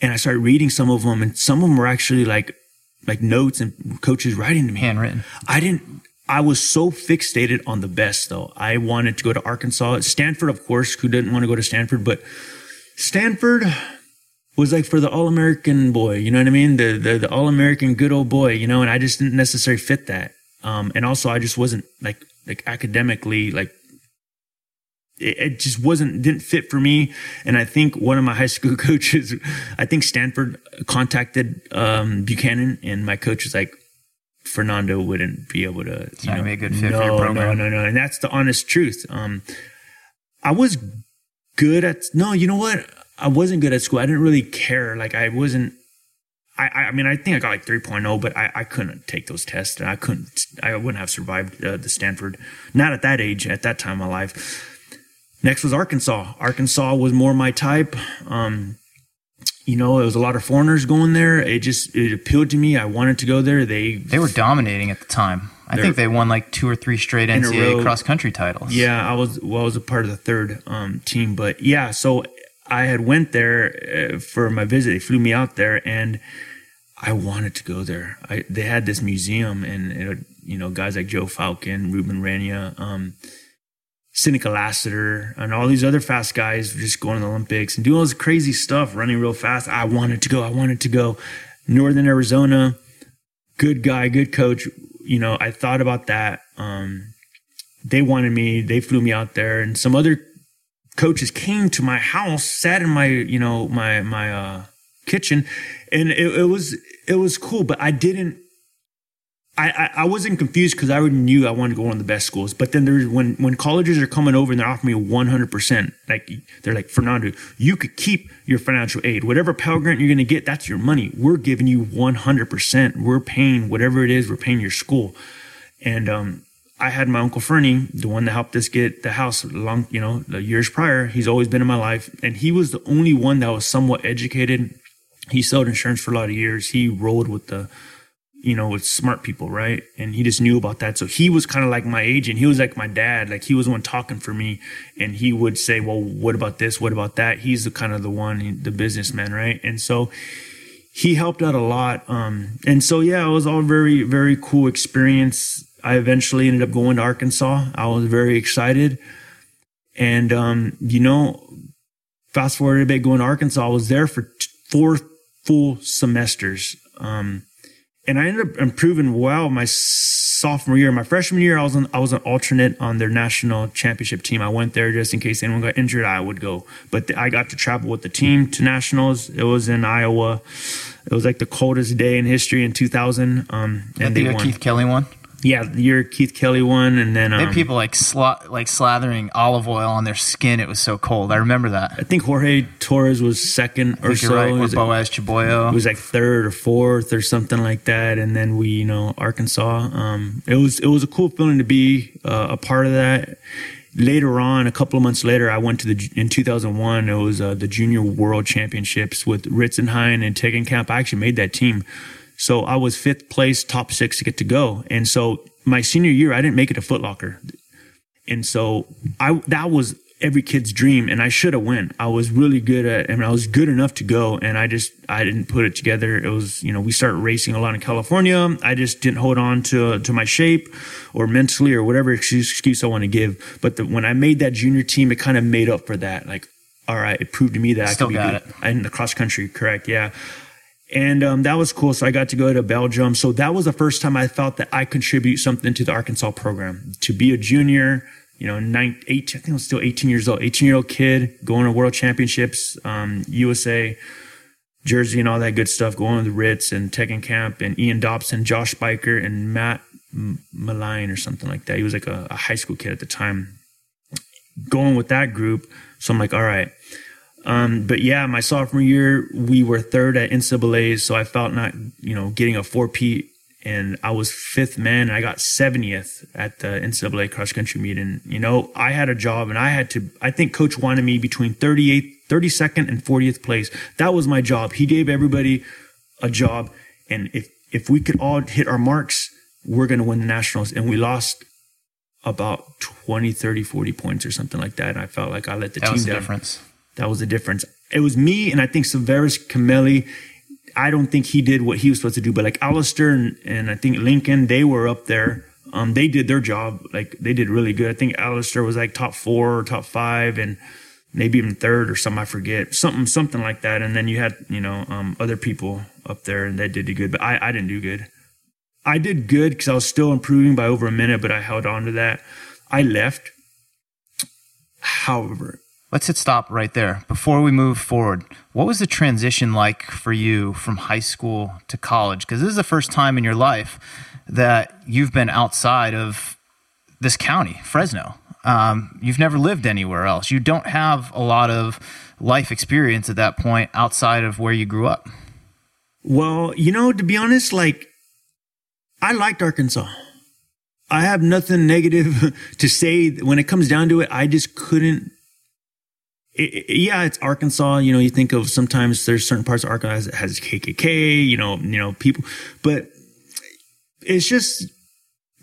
and I start reading some of them. And some of them were actually like, like notes and coaches writing to me. Handwritten. I didn't, I was so fixated on the best though. I wanted to go to Arkansas, Stanford, of course. Who didn't want to go to Stanford? But Stanford was like for the all-American boy. You know what I mean? The, the, the all-American good old boy, you know, and I just didn't necessarily fit that. Um, and also I just wasn't like, like academically, like it, it just wasn't, didn't fit for me. And I think one of my high school coaches, I think Stanford contacted um, Buchanan, and my coach was like, Fernando wouldn't be able to, you know, be a good fit no, for your program. No, no, no. And that's the honest truth. Um, I was good at, no, you know what? I wasn't good at school. I didn't really care. Like I wasn't, I, I mean, I think I got like three point oh, but I, I couldn't take those tests, and I couldn't, I wouldn't have survived uh, the Stanford, not at that age, at that time of my life. Next was Arkansas. Arkansas was more my type. Um, you know, it was a lot of foreigners going there. It just, it appealed to me. I wanted to go there. They, they were dominating at the time. I think they won like two or three straight N C A A cross country titles. Yeah. I was, well, I was a part of the third um, team, but yeah, so I had went there for my visit. They flew me out there, and I wanted to go there. I, they had this museum, and, it, you know, guys like Joe Falcon, Ruben Rania, um, Seneca Lassiter, and all these other fast guys were just going to the Olympics and doing all this crazy stuff, running real fast. I wanted to go. I wanted to go. Northern Arizona, good guy, good coach. You know, I thought about that. Um, they wanted me. They flew me out there, and some other coaches came to my house, sat in my, you know, my, my, uh, kitchen, and it, it was, it was cool, but I didn't, I, I, I wasn't confused because I already knew I wanted to go to one of the best schools. But then there's when, when colleges are coming over and they're offering me one hundred percent, like they're like, Fernando, you could keep your financial aid, whatever Pell Grant you're going to get, that's your money. We're giving you one hundred percent. We're paying whatever it is. We're paying your school. And, um, I had my Uncle Fernie, the one that helped us get the house long, you know, years prior. He's always been in my life. And he was the only one that was somewhat educated. He sold insurance for a lot of years. He rolled with the, you know, with smart people, right? And he just knew about that. So he was kind of like my agent. He was like my dad. Like he was the one talking for me. And he would say, well, what about this? What about that? He's the kind of the one, the businessman, right? And so he helped out a lot. Um, and so, yeah, it was all very, very cool experience. I eventually ended up going to Arkansas. I was very excited. And, um, you know, fast forward a bit, going to Arkansas, I was there for t- four full semesters. Um, and I ended up improving well my sophomore year. My freshman year, I was on, I was an alternate on their national championship team. I went there just in case anyone got injured, I would go. But the, I got to travel with the team to nationals. It was in Iowa. It was like the coldest day in history in two thousand. Um, and the year Keith Kelly won? Yeah, the year Keith Kelly won. And then um, they had people like sla- like slathering olive oil on their skin. It was so cold. I remember that. I think Jorge Torres was second or so. Right, with Boaz Cheboyo. It was like third or fourth or something like that. And then we, you know, Arkansas. Um, it was it was a cool feeling to be uh, a part of that. Later on, a couple of months later, I went to the, in two thousand one, it was uh, the Junior World Championships with Ritzenhain and Tegenkamp. I actually made that team. So I was fifth place, top six to get to go. And so my senior year, I didn't make it to Foot Locker. And so I, that was every kid's dream, and I should have went. I was really good at, I mean, I was good enough to go, and I just, I didn't put it together. It was, you know, we started racing a lot in California. I just didn't hold on to, to my shape or mentally or whatever excuse, excuse I want to give. But the, when I made that junior team, it kind of made up for that. Like, all right, it proved to me that Still I could got be good. It. In the cross country, correct, yeah. And um, that was cool. So I got to go to Belgium. So that was the first time I felt that I contribute something to the Arkansas program. To be a junior, you know, nine, eighteen, I think I was still eighteen years old, eighteen-year-old kid, going to World Championships, um, U S A, Jersey and all that good stuff, going to the Ritz and Tegenkamp and Ian Dobson, Josh Biker, and Matt Maline or something like that. He was like a, a high school kid at the time. Going with that group, so I'm like, all right. Um, but yeah, my sophomore year, we were third at N C A A, so I felt not, you know, getting a four-peat. And I was fifth man, and I got seventieth at the N C A A cross-country meeting. You know, I had a job, and I had to – I think Coach wanted me between thirty-eighth, thirty-second and fortieth place. That was my job. He gave everybody a job, and if, if we could all hit our marks, we're going to win the Nationals. And we lost about twenty, thirty, forty points or something like that, and I felt like I let the that team down. That was the difference. That was the difference. It was me, and I think Severus Cameli – I don't think he did what he was supposed to do, but like Alistair and, and I think Lincoln, they were up there. Um, they did their job. Like they did really good. I think Alistair was like top four or top five and maybe even third or something. I forget something, something like that. And then you had, you know, um, other people up there and that did good, but I, I didn't do good. I did good because I was still improving by over a minute, but I held on to that. I left. However, let's hit stop right there. Before we move forward, what was the transition like for you from high school to college? Because this is the first time in your life that you've been outside of this county, Fresno. Um, you've never lived anywhere else. You don't have a lot of life experience at that point outside of where you grew up. Well, you know, to be honest, like I liked Arkansas. I have nothing negative to say. When it comes down to it, I just couldn't. It, it, yeah, it's Arkansas. You know, you think of sometimes there's certain parts of Arkansas that has K K K. You know, you know people, but it's just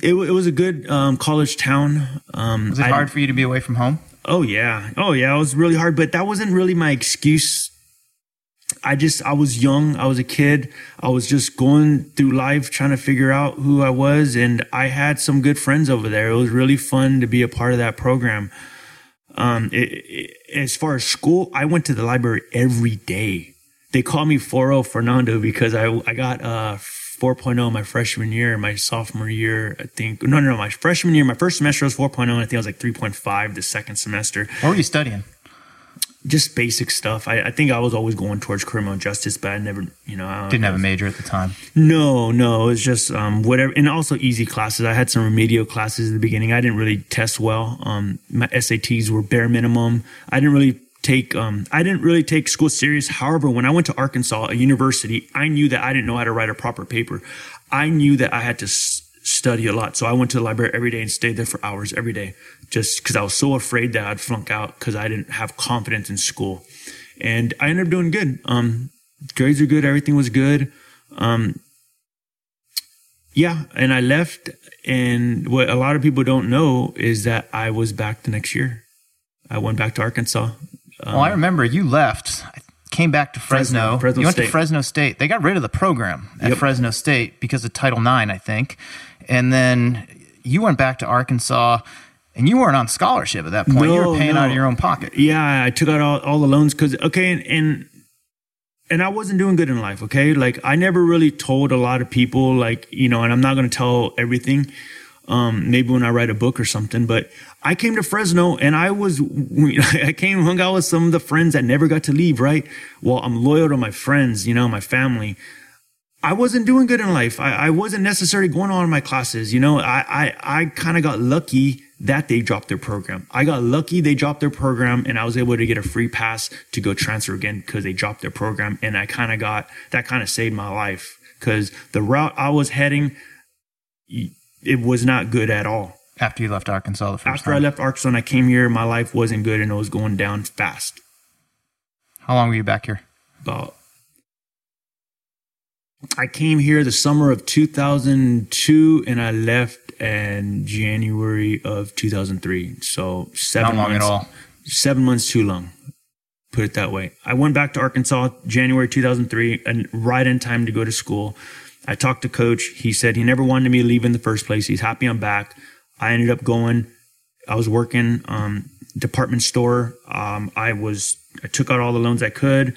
it. It was a good um, college town. Um, was it I, hard for you to be away from home? Oh yeah, oh yeah, it was really hard. But that wasn't really my excuse. I just I was young. I was a kid. I was just going through life trying to figure out who I was, and I had some good friends over there. It was really fun to be a part of that program. Um, it, it, as far as school, I went to the library every day. They call me four oh Fernando because I, I got uh, four point oh my freshman year, my sophomore year, I think. No, no, no, my freshman year, my first semester was four point oh, and I think I was like three point five the second semester. What were you studying? Just basic stuff. I, I think I was always going towards criminal justice, but I never, you know. I Didn't know, have a major at the time. No, no. It was just um, whatever. And also easy classes. I had some remedial classes at the beginning. I didn't really test well. Um, my S A Ts were bare minimum. I didn't really take um, I didn't really take school serious. However, when I went to Arkansas, a university, I knew that I didn't know how to write a proper paper. I knew that I had to s- study a lot. So I went to the library every day and stayed there for hours every day just because I was so afraid that I'd flunk out because I didn't have confidence in school. And I ended up doing good. Um, grades were good. Everything was good. Um, yeah. And I left. And what a lot of people don't know is that I was back the next year. I went back to Arkansas. Um, well, I remember you left. I came back to Fresno. Fresno, Fresno you went State. to Fresno State. They got rid of the program at yep. Fresno State because of Title nine, I think. And then you went back to Arkansas And you weren't on scholarship at that point. No, you were paying no. out of your own pocket. Yeah, I took out all, all the loans because, okay, and, and and I wasn't doing good in life, okay? Like, I never really told a lot of people, like, you know, and I'm not going to tell everything. Um, maybe when I write a book or something, but I came to Fresno and I was, I came hung out with some of the friends that never got to leave, right? Well, I'm loyal to my friends, you know, my family. I wasn't doing good in life. I, I wasn't necessarily going on in my classes. You know, I, I, I kind of got lucky that they dropped their program. I got lucky they dropped their program and I was able to get a free pass to go transfer again because they dropped their program. And I kind of got, that kind of saved my life because the route I was heading, it was not good at all. After you left Arkansas the first time? After I left Arkansas and I came here, my life wasn't good and it was going down fast. How long were you back here? About I came here the summer of two thousand two, and I left in January of two thousand three. So seven months. Not long at all. Seven months too long. Put it that way. I went back to Arkansas January two thousand three, and right in time to go to school. I talked to Coach. He said he never wanted me to leave in the first place. He's happy I'm back. I ended up going. I was working um, department store. Um, I was. I took out all the loans I could.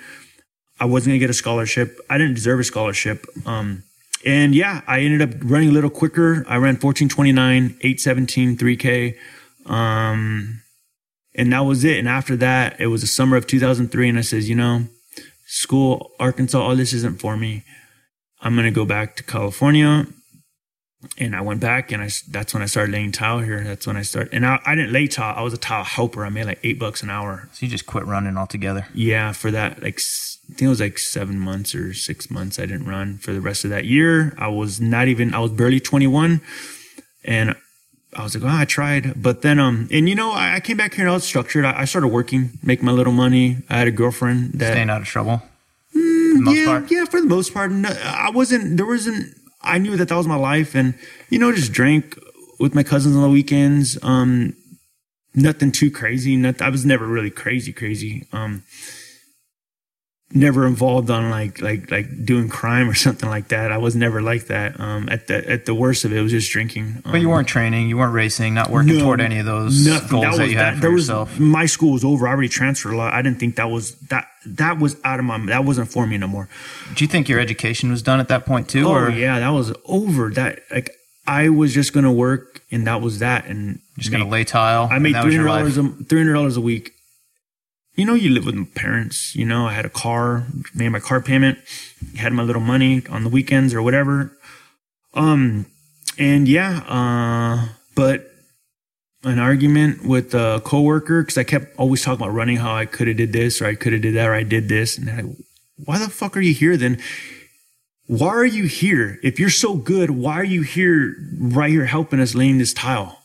I wasn't going to get a scholarship. I didn't deserve a scholarship. Um, and yeah, I ended up running a little quicker. I ran fourteen twenty-nine, eight seventeen, three K. Um, and that was it. And after that, it was the summer of two thousand three. And I says, you know, school, Arkansas, all this isn't for me. I'm going to go back to California. And I went back and I, that's when I started laying tile here. That's when I started. And I, I didn't lay tile. I was a tile helper. I made like eight bucks an hour. So you just quit running altogether? Yeah, for that, like, I think it was like seven months or six months I didn't run for the rest of that year. I was not even, I was barely twenty-one. And I was like, oh, I tried. But then, um, and you know, I, I came back here and I was structured. I, I started working, make my little money. I had a girlfriend that. Staying out of trouble? Mm, for the most yeah, part. yeah, for the most part. No, I wasn't, there wasn't, I knew that that was my life. And, you know, just drank with my cousins on the weekends. Um, nothing too crazy. Nothing, I was never really crazy, crazy. Um, never involved on like like like doing crime or something like that. I was never like that. Um, at the at the worst of it, it was just drinking. Um, but you weren't training, you weren't racing, not working no, toward any of those nothing. goals that, was, that you had that, for was, yourself. My school was over. I already transferred a lot. I didn't think that was that that was out of my that wasn't for me no more. Do you think your education was done at that point too? Oh or? yeah, that was over. That like I was just gonna work and that was that. And just make, gonna lay tile. I made three hundred dollars three hundred dollars a week. You know, you live with my parents, you know, I had a car, made my car payment, had my little money on the weekends or whatever. Um, and yeah, uh, but an argument with a coworker, cause I kept always talking about running, how I could have did this or I could have did that or I did this. And I, why the fuck are you here then? Why are you here? If you're so good, why are you here right here helping us laying this tile?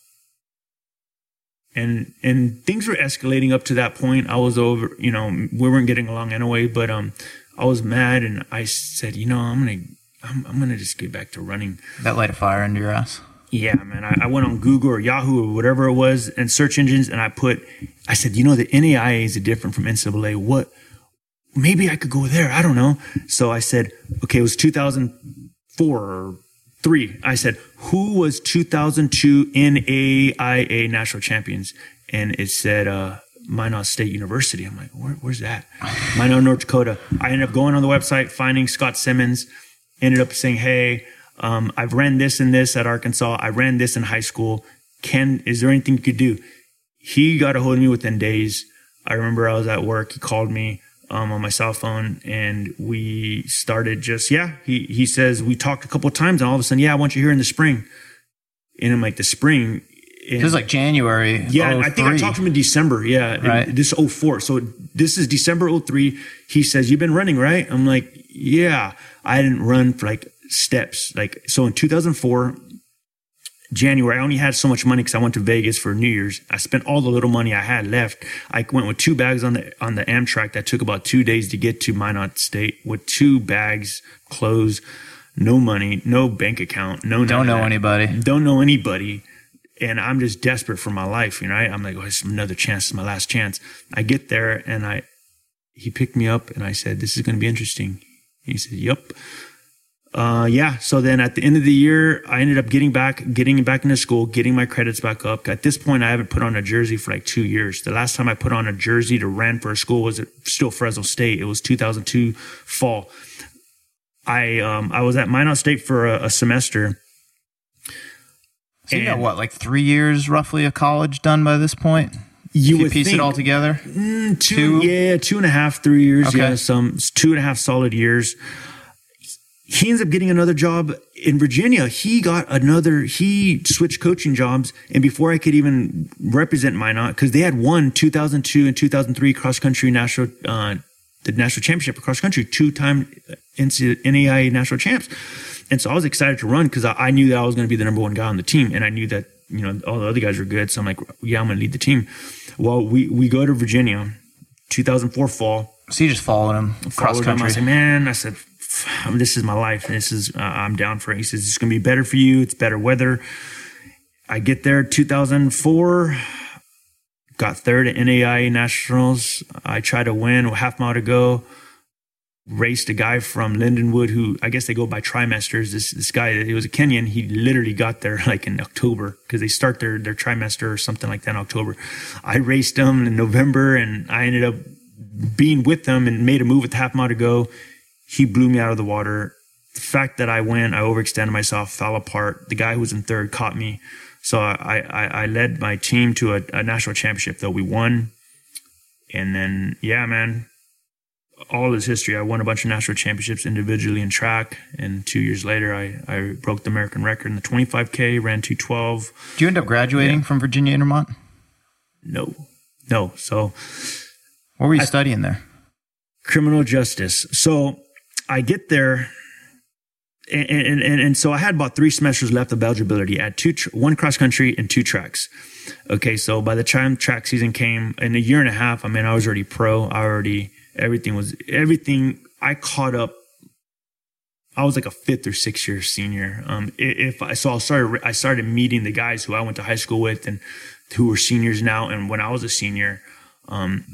And and things were escalating up to that point. I was over, you know, we weren't getting along anyway. But um, I was mad, and I said, you know, I'm gonna, I'm, I'm gonna just get back to running. That light a fire under your ass. Yeah, man. I, I went on Google or Yahoo or whatever it was, and search engines, and I put, I said, you know, the N A I A is different from N C A A. What? Maybe I could go there. I don't know. So I said, okay, it was two thousand four. Or Three, I said, who was two thousand two N A I A national champions? And it said uh, Minot State University. I'm like, Where, where's that? Minot, North Dakota. I ended up going on the website, finding Scott Simmons, ended up saying, hey, um, I've ran this and this at Arkansas. I ran this in high school. Can, is there anything you could do? He got a hold of me within days. I remember I was at work. He called me. Um, on my cell phone, and we started just, yeah, he, he says, we talked a couple of times, and all of a sudden, yeah, I want you here in the spring. And I'm like, the spring? This is like January. Yeah, I think I talked to him in December, yeah, right. This oh four. So this is December oh three. He says, you've been running, right? I'm like, yeah. I didn't run for like steps. Like, so in two thousand four, January, I only had so much money because I went to Vegas for New Year's. I spent all the little money I had left. I went with two bags on the on the Amtrak that took about two days to get to Minot State, with two bags, clothes, no money, no bank account, no don't know that. anybody, don't know anybody, and I'm just desperate for my life. You know, I, I'm like, oh, it's another chance, it's my last chance. I get there and I, he picked me up and I said, this is going to be interesting. He said, yep. Uh, yeah. So then at the end of the year, I ended up getting back, getting back into school, getting my credits back up. At this point, I haven't put on a jersey for like two years. The last time I put on a jersey to ran for a school was at still Fresno State. It was two thousand two fall. I, um, I was at Minot State for a, a semester. So you got what, like three years roughly of college done by this point? You, you would piece think, it all together? Mm, two, two, yeah, two and a half, three years. Okay. Yeah, some two and a half solid years. He ends up getting another job in Virginia. He got another, he switched coaching jobs. And before I could even represent Minot, because they had won two thousand two and two thousand three cross country national, uh, the national championship cross country, two time N C A A national champs. And so I was excited to run because I, I knew that I was going to be the number one guy on the team. And I knew that, you know, all the other guys were good. So I'm like, yeah, I'm going to lead the team. Well, we, we go to Virginia, two thousand four fall. So you just followed him cross country. Him. I said, man, I said, this is my life. And this is, uh, I'm down for it. He says, it's going to be better for you. It's better weather. I get there, two thousand four, got third at N A I A Nationals. I tried to win, a half mile to go. Raced a guy from Lindenwood who, I guess they go by trimesters. This this guy, he was a Kenyan. He literally got there like in October because they start their, their trimester or something like that in October. I raced him in November and I ended up being with them and made a move with half mile to go. He blew me out of the water. The fact that I went, I overextended myself, fell apart. The guy who was in third caught me. So I, I, I led my team to a, a national championship, though. We won. And then, yeah, man, all is history. I won a bunch of national championships individually in track. And two years later, I, I broke the American record in the twenty-five K, ran two twelve. Did you end up graduating yeah. from Virginia Intermont? No. No. So. What were you I, studying there? Criminal justice. So. I get there, and, and and and so I had about three semesters left of eligibility at two, tr- one cross country and two tracks. Okay, so by the time track season came, in a year and a half, I mean, I was already pro. I already everything was everything. I caught up. I was like a fifth or sixth year senior. Um, if I so I started I started meeting the guys who I went to high school with and who are seniors now. And when I was a senior, um,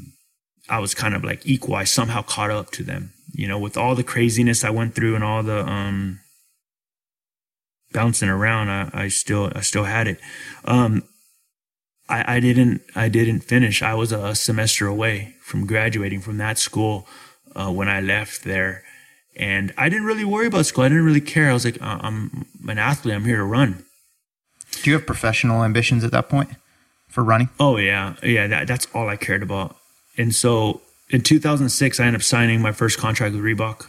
I was kind of like equal. I somehow caught up to them. You know, with all the craziness I went through and all the um, bouncing around, I, I still I still had it. Um, I, I didn't I didn't finish. I was a semester away from graduating from that school uh, when I left there, and I didn't really worry about school. I didn't really care. I was like, I'm an athlete. I'm here to run. Do you have professional ambitions at that point for running? Oh yeah, yeah. That, that's all I cared about, and so. In two thousand six, I ended up signing my first contract with Reebok.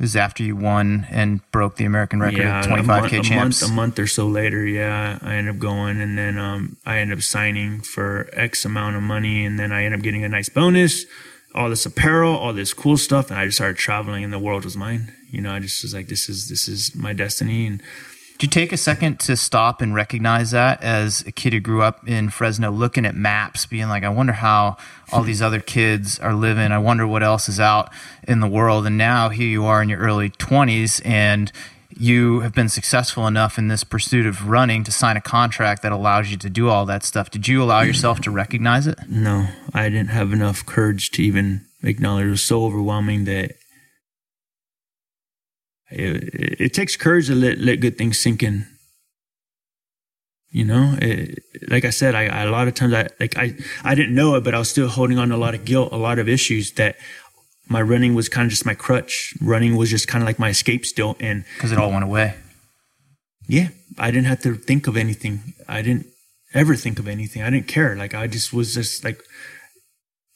This is after you won and broke the American record yeah, at twenty-five K a month, champs. A month, a month or so later, yeah, I ended up going. And then um, I ended up signing for X amount of money. And then I ended up getting a nice bonus, all this apparel, all this cool stuff. And I just started traveling and the world was mine. You know, I just was like, this is this is my destiny. And do you take a second to stop and recognize that as a kid who grew up in Fresno, looking at maps, being like, I wonder how all these other kids are living. I wonder what else is out in the world. And now here you are in your early twenties and you have been successful enough in this pursuit of running to sign a contract that allows you to do all that stuff. Did you allow yourself to recognize it? No, I didn't have enough courage to even acknowledge it. It was so overwhelming that It, it, it takes courage to let, let good things sink in. You know, it, like I said, I, I a lot of times I like I I didn't know it, but I was still holding on to a lot of guilt, a lot of issues that my running was kind of just my crutch. Running was just kind of like my escape still, and because it all went away. Yeah, I didn't have to think of anything. I didn't ever think of anything. I didn't care. Like I just was just like.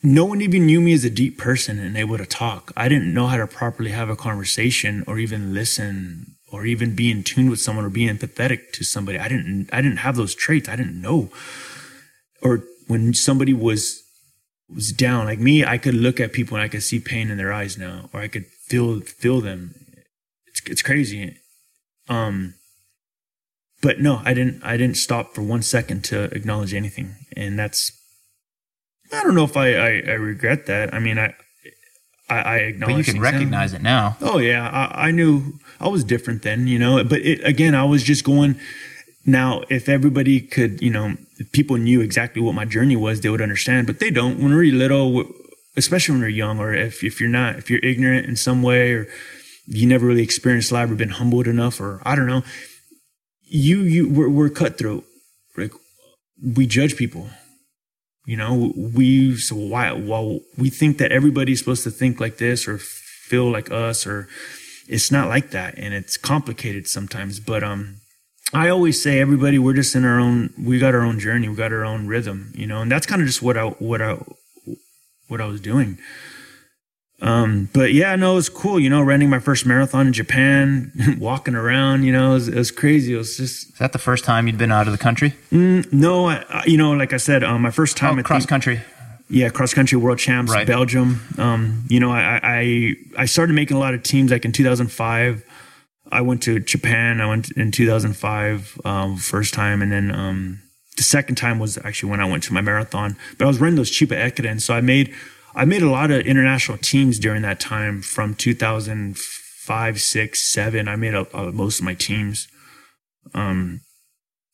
No one even knew me as a deep person and able to talk. I didn't know how to properly have a conversation or even listen or even be in tune with someone or be empathetic to somebody. I didn't, I didn't have those traits. I didn't know. Or when somebody was, was down, like me, I could look at people and I could see pain in their eyes now, or I could feel, feel them. It's, it's crazy. Um, but no, I didn't, I didn't stop for one second to acknowledge anything. And that's, I don't know if I, I, I regret that. I mean, I I, I acknowledge. But you can recognize now. It now. Oh yeah, I, I knew I was different then, you know. But it, again, I was just going. Now, if everybody could, you know, if people knew exactly what my journey was, they would understand. But they don't. When we're little, especially when we're young, or if if you're not, if you're ignorant in some way, or you never really experienced life or been humbled enough, or I don't know. You, you, we're, we're cutthroat. Like, we judge people. You know, we, so why, well, we think that everybody's supposed to think like this or feel like us, or it's not like that. And it's complicated sometimes. But, um, I always say, everybody, we're just in our own, we got our own journey, we got our own rhythm, you know, and that's kind of just what I, what I, what I was doing. Um, but yeah, no, it was cool, you know, running my first marathon in Japan, walking around, you know, it was, it was crazy. It was just. Is that the first time you'd been out of the country? Mm, no, I, I, you know, like I said, um, my first time. Oh, cross think, country. Yeah. Cross country world champs, right. Belgium. Um, you know, I, I, I started making a lot of teams like in two thousand five. I went to Japan. I went in two thousand five, um, first time. And then, um, the second time was actually when I went to my marathon, but I was running those cheap at Ekiden. So I made, I made a lot of international teams during that time from two thousand five, six, seven. I made a, a, most of my teams. Um,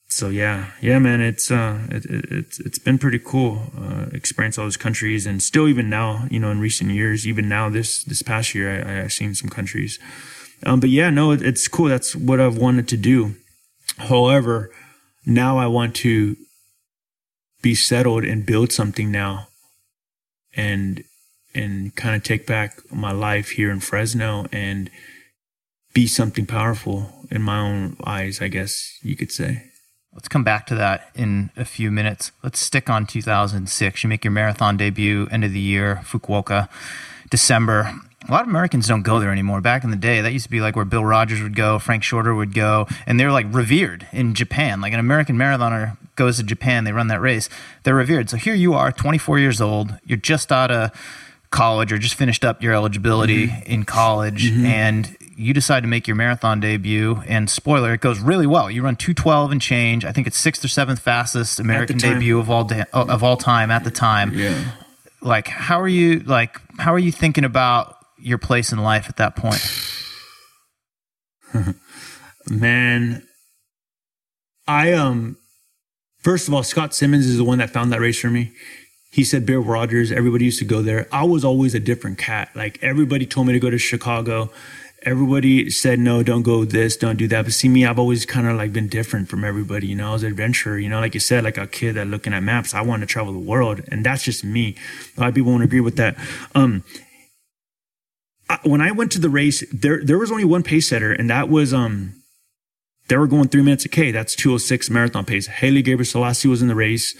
so yeah, yeah, man, it's, uh, it, it, it's, it's been pretty cool, uh, experience all those countries, and still even now, you know, in recent years, even now this, this past year, I, I, I've seen some countries. Um, but yeah, no, it, it's cool. That's what I've wanted to do. However, now I want to be settled and build something now, and, and kind of take back my life here in Fresno and be something powerful in my own eyes, I guess you could say. Let's come back to that in a few minutes. Let's stick on two thousand six. You make your marathon debut, end of the year, Fukuoka, December. A lot of Americans don't go there anymore. Back in the day, that used to be like where Bill Rogers would go, Frank Shorter would go, and they're like revered in Japan. Like an American marathoner goes to Japan, they run that race, they're revered. So here you are, twenty-four years old, you're just out of college or just finished up your eligibility mm-hmm. in college, mm-hmm. and you decide to make your marathon debut, and spoiler, it goes really well. You run two twelve and change. I think it's sixth or seventh fastest American debut of all da- of all time at the time. Yeah. Like, how are you? Like, how are you thinking about your place in life at that point? Man, I, um, first of all, Scott Simmons is the one that found that race for me. He said, Bill Rogers, everybody used to go there. I was always a different cat. Like, everybody told me to go to Chicago. Everybody said, no, don't go this, don't do that. But see me, I've always kind of like been different from everybody. You know, I was an adventurer, you know, like you said, like a kid that looking at maps, I want to travel the world. And that's just me. A lot of people won't agree with that. Um, When I went to the race, there there was only one pace setter, and that was um, they were going three minutes a K. That's two oh six marathon pace. Haley Gebrselassie was in the race,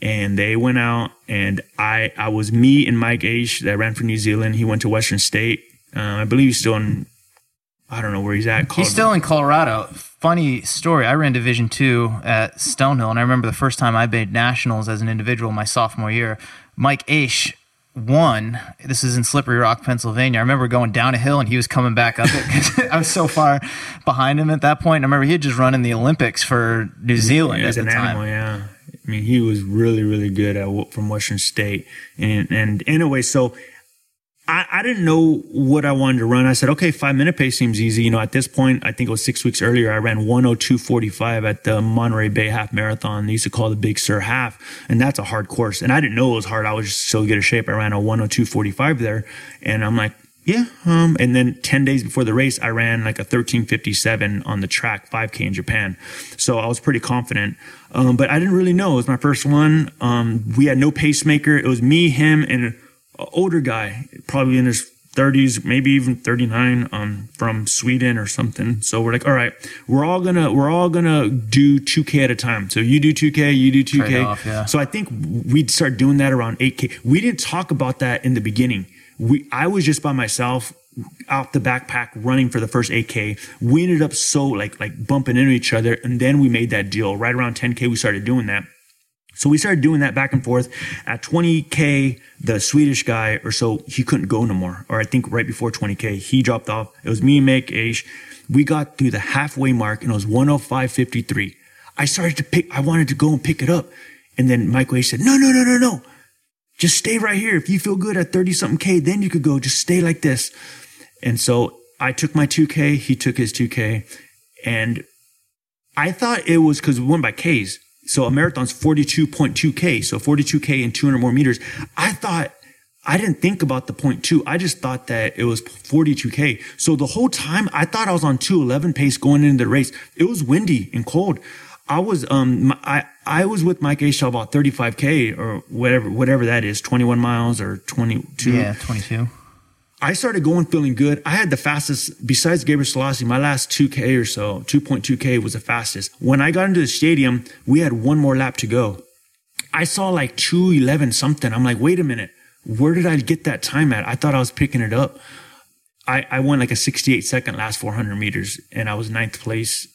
and they went out, and I I was me and Mike Aish that ran for New Zealand. He went to Western State. Uh, I believe he's still in. I don't know where he's at. Colorado. He's still in Colorado. Funny story. I ran Division Two at Stonehill, and I remember the first time I made nationals as an individual my sophomore year. Mike Aish One, this is in Slippery Rock, Pennsylvania. I remember going down a hill and he was coming back up it because I was so far behind him at that point. I remember he had just run in the Olympics for New Zealand yeah, at the an time. Animal, yeah, I mean, he was really, really good at from Western State. And and anyway, so I, I didn't know what I wanted to run. I said, okay, five minute pace seems easy. You know, at this point, I think it was six weeks earlier, I ran one oh two forty-five at the Monterey Bay Half Marathon. They used to call the Big Sur Half. And that's a hard course. And I didn't know it was hard. I was just so good of shape. I ran a one oh two forty-five there. And I'm like, yeah. Um, and then ten days before the race, I ran like a thirteen fifty-seven on the track, five K in Japan. So I was pretty confident. Um, but I didn't really know. It was my first one. Um, we had no pacemaker. It was me, him, and older guy, probably in his thirties, maybe even thirty-nine, um, from Sweden or something. So we're like, all right, we're all gonna, we're all gonna do two K at a time. So you do two K, you do two K. Trade off, yeah. So I think we'd start doing that around eight K. We didn't talk about that in the beginning. We, I was just by myself out the backpack running for the first eight K. We ended up so like, like bumping into each other. And then we made that deal right around ten K. We started doing that. So we started doing that back and forth. At twenty K, the Swedish guy or so, he couldn't go no more. Or I think right before twenty K, he dropped off. It was me and Mike Aish. We got through the halfway mark and it was one oh five fifty-three. I started to pick, I wanted to go and pick it up. And then Mike Aish said, no, no, no, no, no. Just stay right here. If you feel good at thirty something K, then you could go. Just stay like this. And so I took my two K. He took his two K. And I thought it was because we won by Ks. So a marathon's forty-two point two K. So forty-two K and two hundred more meters. I thought I didn't think about the point two. I just thought that it was forty-two K. So the whole time I thought I was on two eleven pace going into the race. It was windy and cold. I was, um, I, I was with Mike Aish about thirty-five K or whatever, whatever that is, twenty-one miles or twenty-two. Yeah, twenty-two. I started going feeling good. I had the fastest, besides Gabriel Selassie, my last two K or so, two point two K was the fastest. When I got into the stadium, we had one more lap to go. I saw like two eleven something. I'm like, wait a minute. Where did I get that time at? I thought I was picking it up. I, I won like a sixty-eight second last four hundred meters and I was ninth place.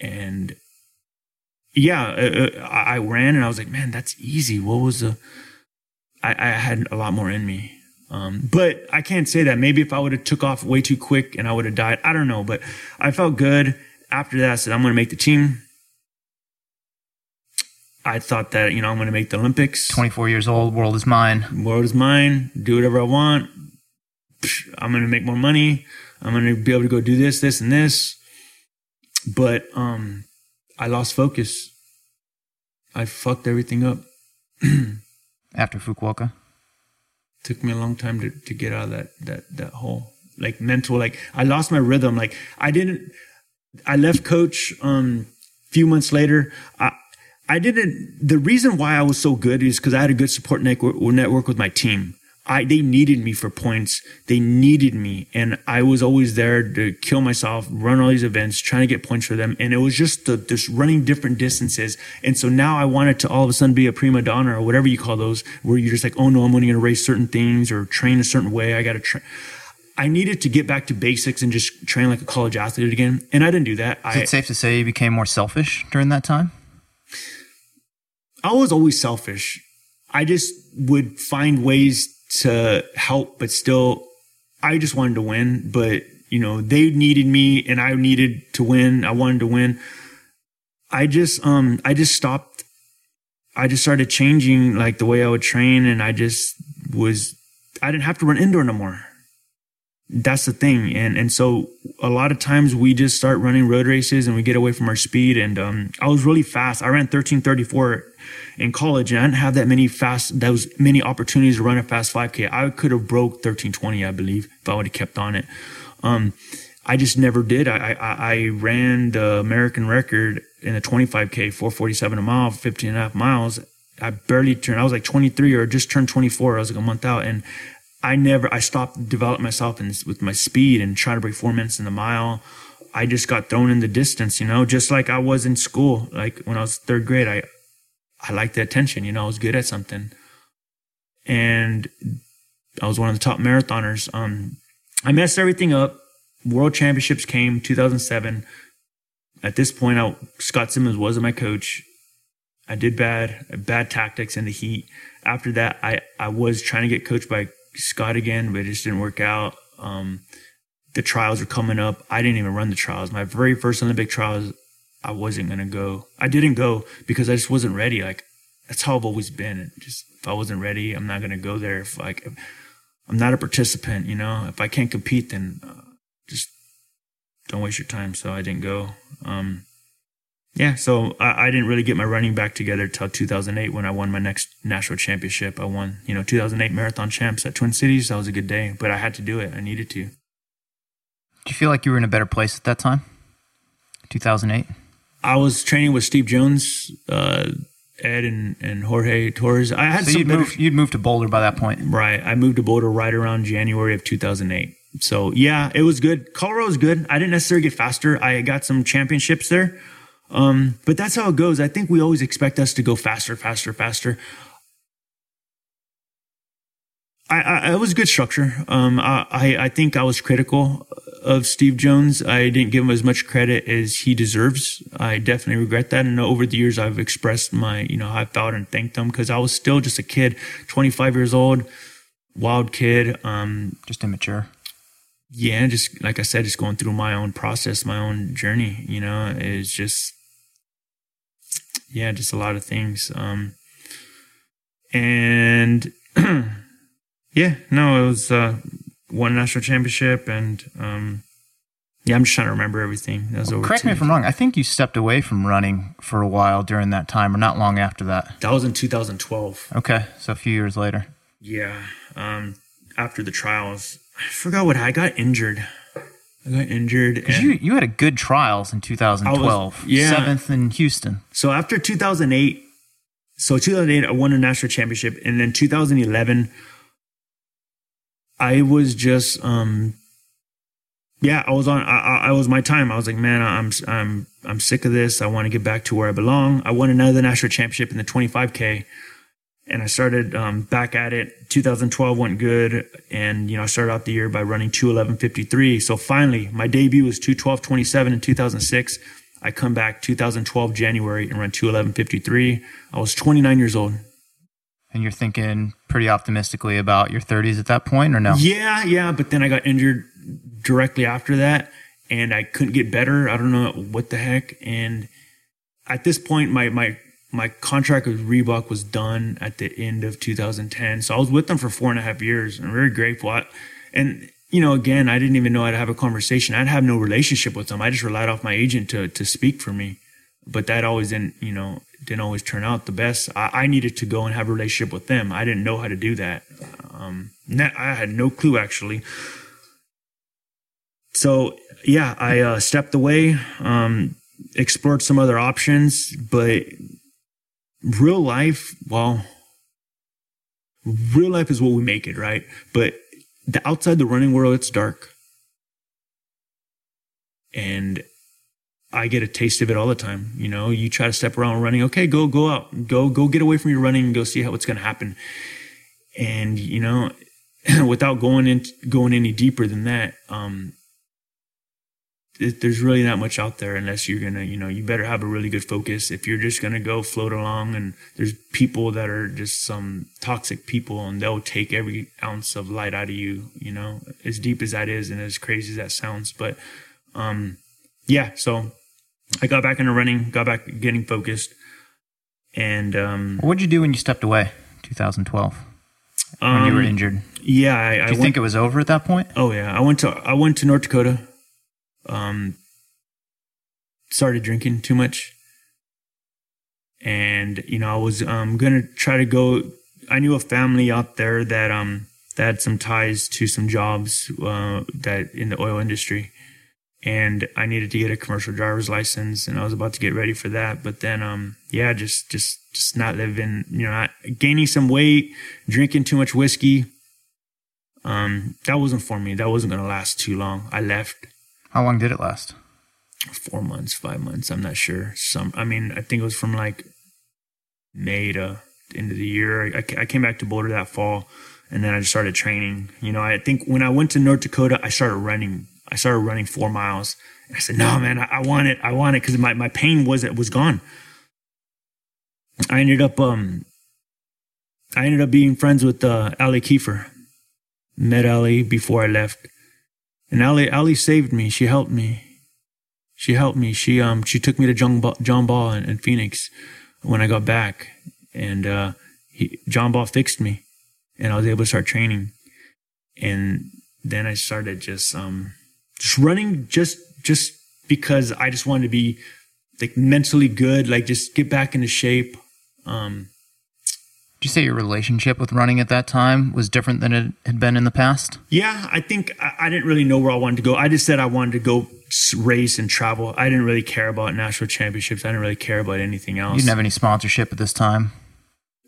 And yeah, uh, I ran and I was like, man, that's easy. What was the, I, I had a lot more in me. Um, but I can't say that. Maybe if I would have took off way too quick and I would have died, I don't know, but I felt good after that. I said, I'm going to make the team. I thought that, you know, I'm going to make the Olympics. twenty-four years old, world is mine. World is mine. Do whatever I want. I'm going to make more money. I'm going to be able to go do this, this, and this. But um, I lost focus. I fucked everything up. After Fukuoka? Took me a long time to, to get out of that, that, that hole. Like mental, like I lost my rhythm. Like I didn't, I left coach um, a few months later. I, I didn't, the reason why I was so good is because I had a good support network, network with my team. I, they needed me for points. They needed me. And I was always there to kill myself, run all these events, trying to get points for them. And it was just the, just running different distances. And so now I wanted to all of a sudden be a prima donna or whatever you call those, where you're just like, oh no, I'm only going to race certain things or train a certain way. I got to train. I needed to get back to basics and just train like a college athlete again. And I didn't do that. Is it I, safe to say you became more selfish during that time? I was always selfish. I just would find ways to help, but still, I just wanted to win. But, you know, they needed me and I needed to win. I wanted to win. I just, um, I just stopped. I just started changing like the way I would train, and I just was, I didn't have to run indoor no more. That's the thing. And, and so a lot of times we just start running road races and we get away from our speed. And, um, I was really fast. I ran thirteen thirty-four in college, and I didn't have that many fast, those many opportunities to run a fast five K. I could have broke thirteen twenty, I believe, if I would have kept on it. Um, I just never did. I, I, I ran the American record in the twenty-five K, four forty-seven a mile, fifteen and a half miles. I barely turned, I was like twenty-three or just turned twenty-four. I was like a month out, and I never, I stopped developing myself in this, with my speed and trying to break four minutes in the mile. I just got thrown in the distance, you know, just like I was in school. Like when I was third grade, I, I liked the attention, you know, I was good at something. And I was one of the top marathoners. Um, I messed everything up. World championships came two thousand seven. At this point, I, Scott Simmons wasn't my coach. I did bad, bad tactics in the heat. After that, I, I was trying to get coached by Scott again, but it just didn't work out. Um, the trials are coming up. I didn't even run the trials. My very first Olympic trials, I wasn't going to go. I didn't go because I just wasn't ready. Like that's how I've always been. Just if I wasn't ready, I'm not going to go there. If like if I'm not a participant, you know, if I can't compete, then uh, just don't waste your time. So I didn't go. Um, yeah. So I, I didn't really get my running back together till two thousand eight when I won my next national championship. I won, you know, two thousand eight marathon champs at Twin Cities. That was a good day, but I had to do it. I needed to. Do you feel like you were in a better place at that time? two thousand eight? I was training with Steve Jones, uh, Ed, and, and Jorge Torres. I had so some you'd, moved, you'd moved to Boulder by that point, right? I moved to Boulder right around January of two thousand eight. So yeah, it was good. Colorado was good. I didn't necessarily get faster. I got some championships there, um, but that's how it goes. I think we always expect us to go faster, faster, faster. I, I, it was good structure. Um, I, I, I think I was critical of Steve Jones. I didn't give him as much credit as he deserves. I definitely regret that. And over the years, I've expressed my, you know, how I felt and thanked him because I was still just a kid, twenty-five years old, wild kid. Um, just immature. Yeah. Just like I said, just going through my own process, my own journey, you know, it's just, yeah, just a lot of things. Um, and yeah, no, it was, uh, One national championship, and um, yeah, I'm just trying to remember everything. That was well, over correct me if I'm wrong. I think you stepped away from running for a while during that time, or not long after that. That was in two thousand twelve. Okay, so a few years later. Yeah, um, after the trials. I forgot what I got injured. I got injured. Because you, you had a good trials in two thousand twelve. Was, yeah. Seventh in Houston. So after two thousand eight, so two thousand eight, I won a national championship. And then two thousand eleven, I was just, um, yeah, I was on, I, I was my time. I was like, man, I'm, I'm, I'm sick of this. I want to get back to where I belong. I won another national championship in the twenty-five K. And I started um, back at it. two thousand twelve went good. And, you know, I started out the year by running two eleven fifty-three. So finally, my debut was two twelve twenty-seven in two thousand six. I come back two thousand twelve January and run two eleven fifty-three. I was twenty-nine years old. And you're thinking pretty optimistically about your thirties at that point, or no? Yeah, yeah. But then I got injured directly after that, and I couldn't get better. I don't know what the heck. And at this point, my, my, my contract with Reebok was done at the end of two thousand ten. So I was with them for four and a half years, and I'm very grateful. I, and, you know, again, I didn't even know I'd have a conversation. I'd have no relationship with them. I just relied off my agent to, to speak for me. But that always didn't, you know, didn't always turn out the best. I, I needed to go and have a relationship with them. I didn't know how to do that. Um, that I had no clue, actually. So, yeah, I uh, stepped away, um, explored some other options, but real life, well, real life is what we make it, right? But the outside the running world, it's dark. And I get a taste of it all the time. You know, you try to step around running. Okay, go, go out, go, go get away from your running and go see how it's going to happen. And, you know, without going in, going any deeper than that, um, it, there's really not much out there unless you're going to, you know, you better have a really good focus. If you're just going to go float along, and there's people that are just some toxic people, and they'll take every ounce of light out of you, you know, as deep as that is and as crazy as that sounds. But, um, yeah, so I got back into running, got back getting focused. And um, what did you do when you stepped away two thousand twelve when um, you were injured? Yeah, I, I do you went, think it was over at that point? Oh yeah, I went to I went to North Dakota. Um, started drinking too much, and you know I was um gonna try to go. I knew a family out there that um that had some ties to some jobs uh, that in the oil industry. And I needed to get a commercial driver's license, and I was about to get ready for that. But then, um, yeah, just, just, just not living, you know, not gaining some weight, drinking too much whiskey. Um, that wasn't for me. That wasn't going to last too long. I left. How long did it last? Four months, five months. I'm not sure. Some, I mean, I think it was from like May to the end of the year. I, I came back to Boulder that fall, and then I just started training. You know, I think when I went to North Dakota, I started running. I started running four miles. And I said, no, man, I, I want it. I want it because my, my pain was it was gone. I ended up um, I ended up being friends with uh, Ali Kiefer. Met Ali before I left. And Ali, Ali saved me. She helped me. She helped me. She um she took me to John Ball, John Ball in, in Phoenix when I got back. And uh, he, John Ball fixed me. And I was able to start training. And then I started just... um. Just running just just because I just wanted to be like mentally good, like just get back into shape. Um, Did you say your relationship with running at that time was different than it had been in the past? Yeah, I think I, I didn't really know where I wanted to go. I just said I wanted to go race and travel. I didn't really care about national championships. I didn't really care about anything else. You didn't have any sponsorship at this time?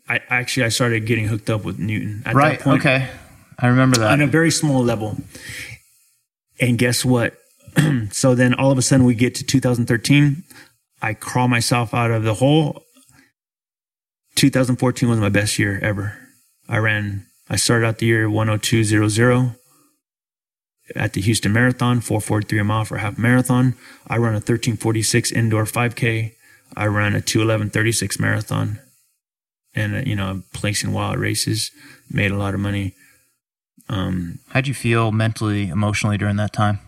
I Actually, I started getting hooked up with Newton at right, that point. Right, okay. I remember that. On a very small level. And guess what? So then all of a sudden we get to two thousand thirteen. I crawl myself out of the hole. two thousand fourteen was my best year ever. I ran, I started out the year one oh two point oh oh at the Houston Marathon, four forty-three a mile for a half marathon. I run a thirteen forty-six indoor five K. I run a two eleven thirty-six marathon. And, you know, I'm placing wild races, made a lot of money. Um, How'd you feel mentally, emotionally during that time?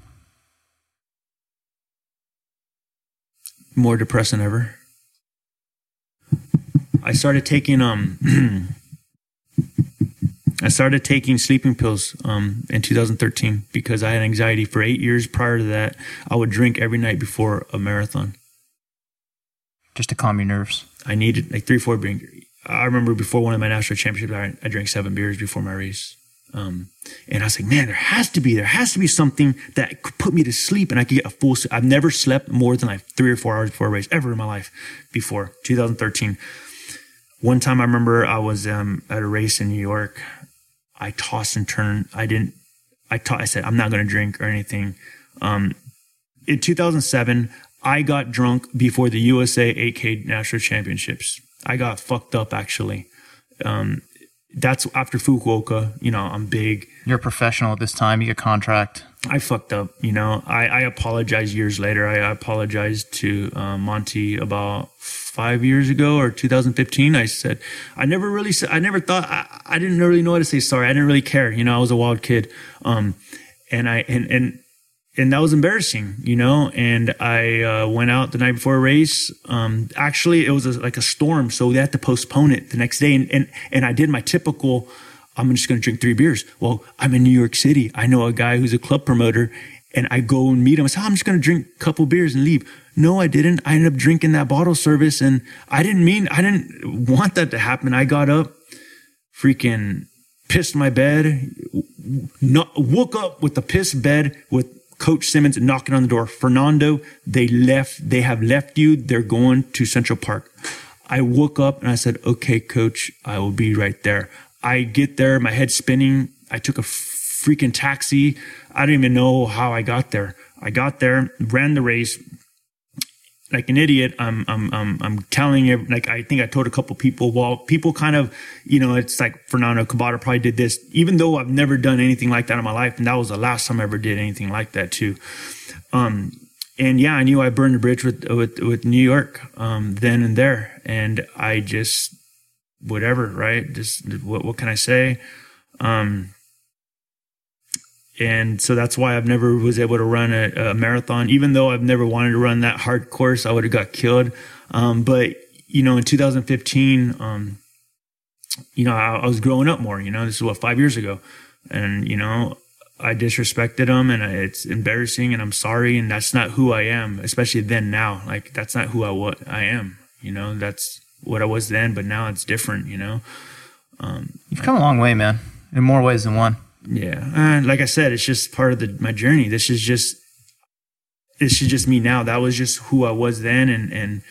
More depressed than ever. I started taking um, I started taking sleeping pills um in two thousand thirteen because I had anxiety for eight years prior to that. I would drink every night before a marathon just to calm your nerves. I needed like three, four beers. I remember before one of my national championships, I, I drank seven beers before my race. Um, and I was like, man, there has to be, there has to be something that could put me to sleep and I could get a full sleep. I've never slept more than like three or four hours before a race ever in my life before twenty thirteen. One time I remember I was, um, at a race in New York. I tossed and turned. I didn't, I taught, I said, I'm not going to drink or anything. Um, in two thousand seven, I got drunk before the U S A eight K National Championships. I got fucked up actually. Um, That's after Fukuoka, you know, I'm big. You're a professional at this time. You get a contract. I fucked up, you know. I, I apologized years later. I, I apologized to uh, Monty about five years ago or two thousand fifteen. I said, I never really said, I never thought, I, I didn't really know how to say sorry. I didn't really care. You know, I was a wild kid. Um, and I, and, and, and that was embarrassing, you know, and I uh, went out the night before a race. Um, actually, it was a, like a storm, so they had to postpone it the next day. And and, and I did my typical, I'm just going to drink three beers. Well, I'm in New York City. I know a guy who's a club promoter, and I go and meet him. I said, oh, I'm just going to drink a couple beers and leave. No, I didn't. I ended up drinking that bottle service, and I didn't mean, I didn't want that to happen. I got up, freaking pissed my bed, not, woke up with a pissed bed with Coach Simmons knocking on the door. Fernando, they left. They have left you. They're going to Central Park. I woke up and I said, okay, coach, I will be right there. I get there, my head spinning. I took a freaking taxi. I don't even know how I got there. I got there, ran the race like an idiot. I'm, I'm, I'm, I'm telling you, like, I think I told a couple people, well, people kind of, you know, it's like Fernando Cabada probably did this, even though I've never done anything like that in my life. And that was the last time I ever did anything like that too. Um, and yeah, I knew I burned the bridge with, with, with New York, um, then and there. And I just, whatever, right? Just what, what can I say? Um, And so that's why I've never was able to run a, a marathon, even though I've never wanted to run that hard course. I would have got killed. Um, but, you know, in two thousand fifteen, um, you know, I, I was growing up more, you know, this is what, five years ago. And, you know, I disrespected them and I, it's embarrassing and I'm sorry. And that's not who I am, especially then now. Like, that's not who I, what I am. You know, that's what I was then, but now it's different, you know. Um, You've come I, a long way, man, in more ways than one. Yeah. And like I said, it's just part of the, my journey. This is just, this is just me now. That was just who I was then. And, and,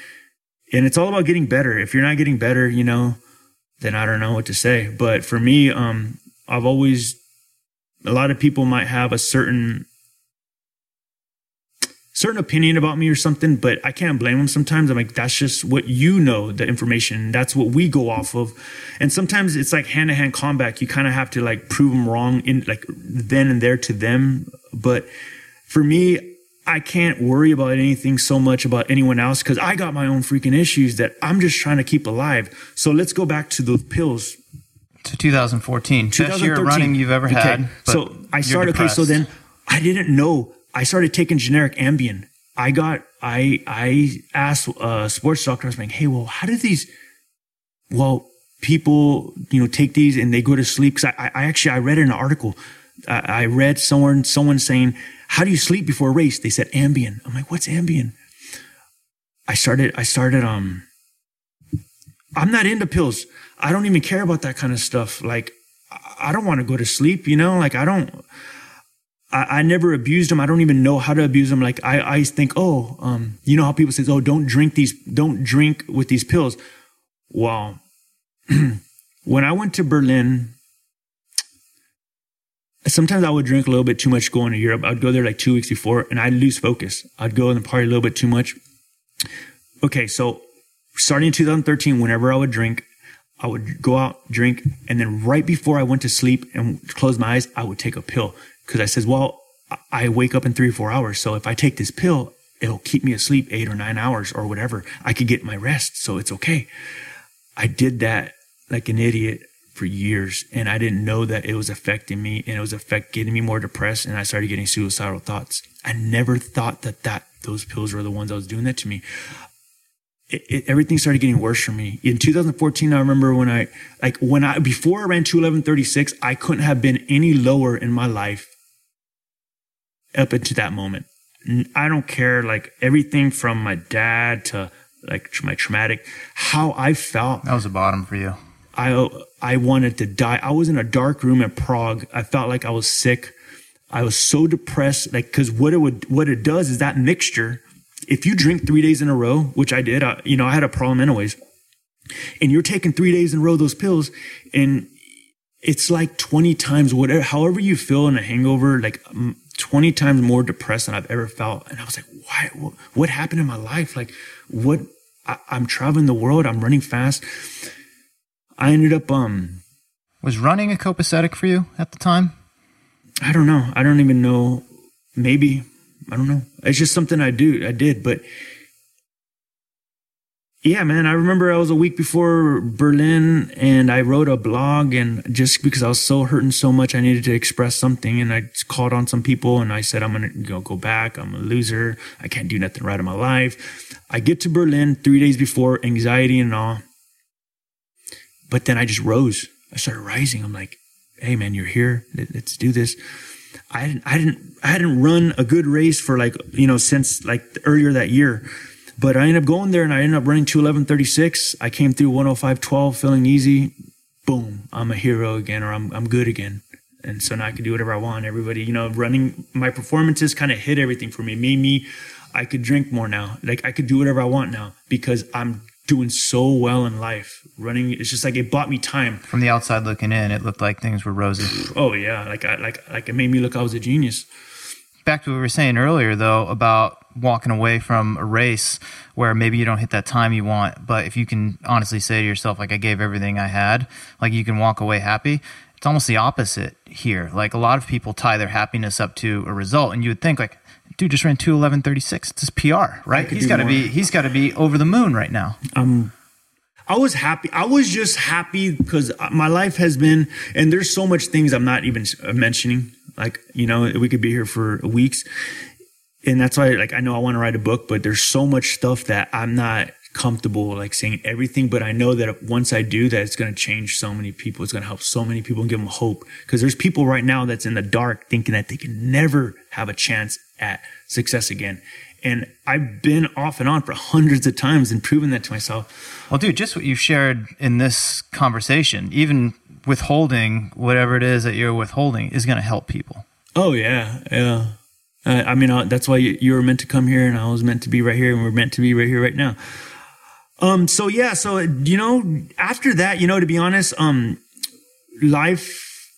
and it's all about getting better. If you're not getting better, you know, then I don't know what to say. But for me, um, I've always, a lot of people might have a certain, certain opinion about me or something, but I can't blame them sometimes. I'm like, that's just what you know, the information. That's what we go off of. And sometimes it's like hand-to-hand combat. You kind of have to like prove them wrong in like then and there to them. But for me, I can't worry about anything so much about anyone else because I got my own freaking issues that I'm just trying to keep alive. So let's go back to those pills. To twenty fourteen. Best year running you've ever okay. had. So I started, depressed. okay, so then I didn't know. I started taking generic Ambien. I got, I, I asked a sports doctor, I was like, hey, well, how do these, well, people, you know, take these and they go to sleep? Cause I, I actually, I read in an article, I, I read someone, someone saying, how do you sleep before a race? They said Ambien. I'm like, what's Ambien? I started, I started, um, I'm not into pills. I don't even care about that kind of stuff. Like, I don't want to go to sleep, you know, like I don't, I, I never abused them. I don't even know how to abuse them. Like I, I think, oh, um, you know how people say, oh, don't drink these, don't drink with these pills. Well, when I went to Berlin, sometimes I would drink a little bit too much going to Europe. I'd go there like two weeks before and I'd lose focus. I'd go and party a little bit too much. Okay. So starting in two thousand thirteen, whenever I would drink, I would go out, drink. And then right before I went to sleep and closed my eyes, I would take a pill. Because I says, well, I wake up in three or four hours. So if I take this pill, it'll keep me asleep eight or nine hours or whatever. I could get my rest. So it's okay. I did that like an idiot for years. And I didn't know that it was affecting me. And it was affect getting me more depressed. And I started getting suicidal thoughts. I never thought that, that those pills were the ones that was doing that to me. It, it, everything started getting worse for me. In two thousand fourteen, I remember when I, like when I, before I ran two eleven thirty-six, I couldn't have been any lower in my life up into that moment. I don't care, like everything from my dad to like my traumatic, how I felt. That was the bottom for you. I I wanted to die. I was in a dark room in Prague. I felt like I was sick. I was so depressed, like, because what it would, what it does is that mixture. If you drink three days in a row, which I did, I, you know, I had a problem anyways, and you're taking three days in a row those pills, and it's like twenty times whatever, however you feel in a hangover, like twenty times more depressed than I've ever felt. And I was like, why? What, what happened in my life? Like, what? I, I'm traveling the world. I'm running fast. I ended up um. Was running a copacetic for you at the time? I don't know. I don't even know. Maybe. I don't know. It's just something I do. I did. But yeah, man, I remember I was a week before Berlin and I wrote a blog, and just because I was so hurting so much, I needed to express something. And I called on some people and I said, I'm going to go, go back. I'm a loser. I can't do nothing right in my life. I get to Berlin three days before, anxiety and all. But then I just rose. I started rising. I'm like, hey man, you're here. Let's do this. I didn't, I didn't, I hadn't run a good race for like, you know, since like earlier that year, but I ended up going there and I ended up running two eleven thirty-six. I came through one oh five twelve feeling easy. Boom. I'm a hero again, or I'm, I'm good again. And so now I can do whatever I want. Everybody, you know, running my performances kind of hit everything for me. Me, me, I could drink more now. Like I could do whatever I want now because I'm doing so well in life. Running, it's just like it bought me time. From the outside looking in, it looked like things were rosy. Oh yeah, like I, like like it made me look I was a genius. Back to what we were saying earlier though about walking away from a race where maybe you don't hit that time you want, but if you can honestly say to yourself like I gave everything I had, like you can walk away happy. It's almost the opposite here. Like a lot of people tie their happiness up to a result, and you would think like, dude just ran two eleven thirty-six. It's his P R, right? He's got to be he's got to be over the moon right now. Um I was happy. I was just happy because my life has been, and there's so much things I'm not even mentioning. Like, you know, we could be here for weeks. And that's why like I know I want to write a book, but there's so much stuff that I'm not comfortable like saying everything, but I know that once I do that, it's going to change so many people. It's going to help so many people and give them hope, because there's people right now that's in the dark thinking that they can never have a chance at success again. And I've been off and on for hundreds of times and proven that to myself. Well, dude, just what you shared in this conversation, even withholding whatever it is that you're withholding, is going to help people. Oh yeah. Yeah. Uh, I mean, I, that's why you, you were meant to come here, and I was meant to be right here, and we're meant to be right here right now. Um, so yeah, so, you know, after that, you know, to be honest, um, life,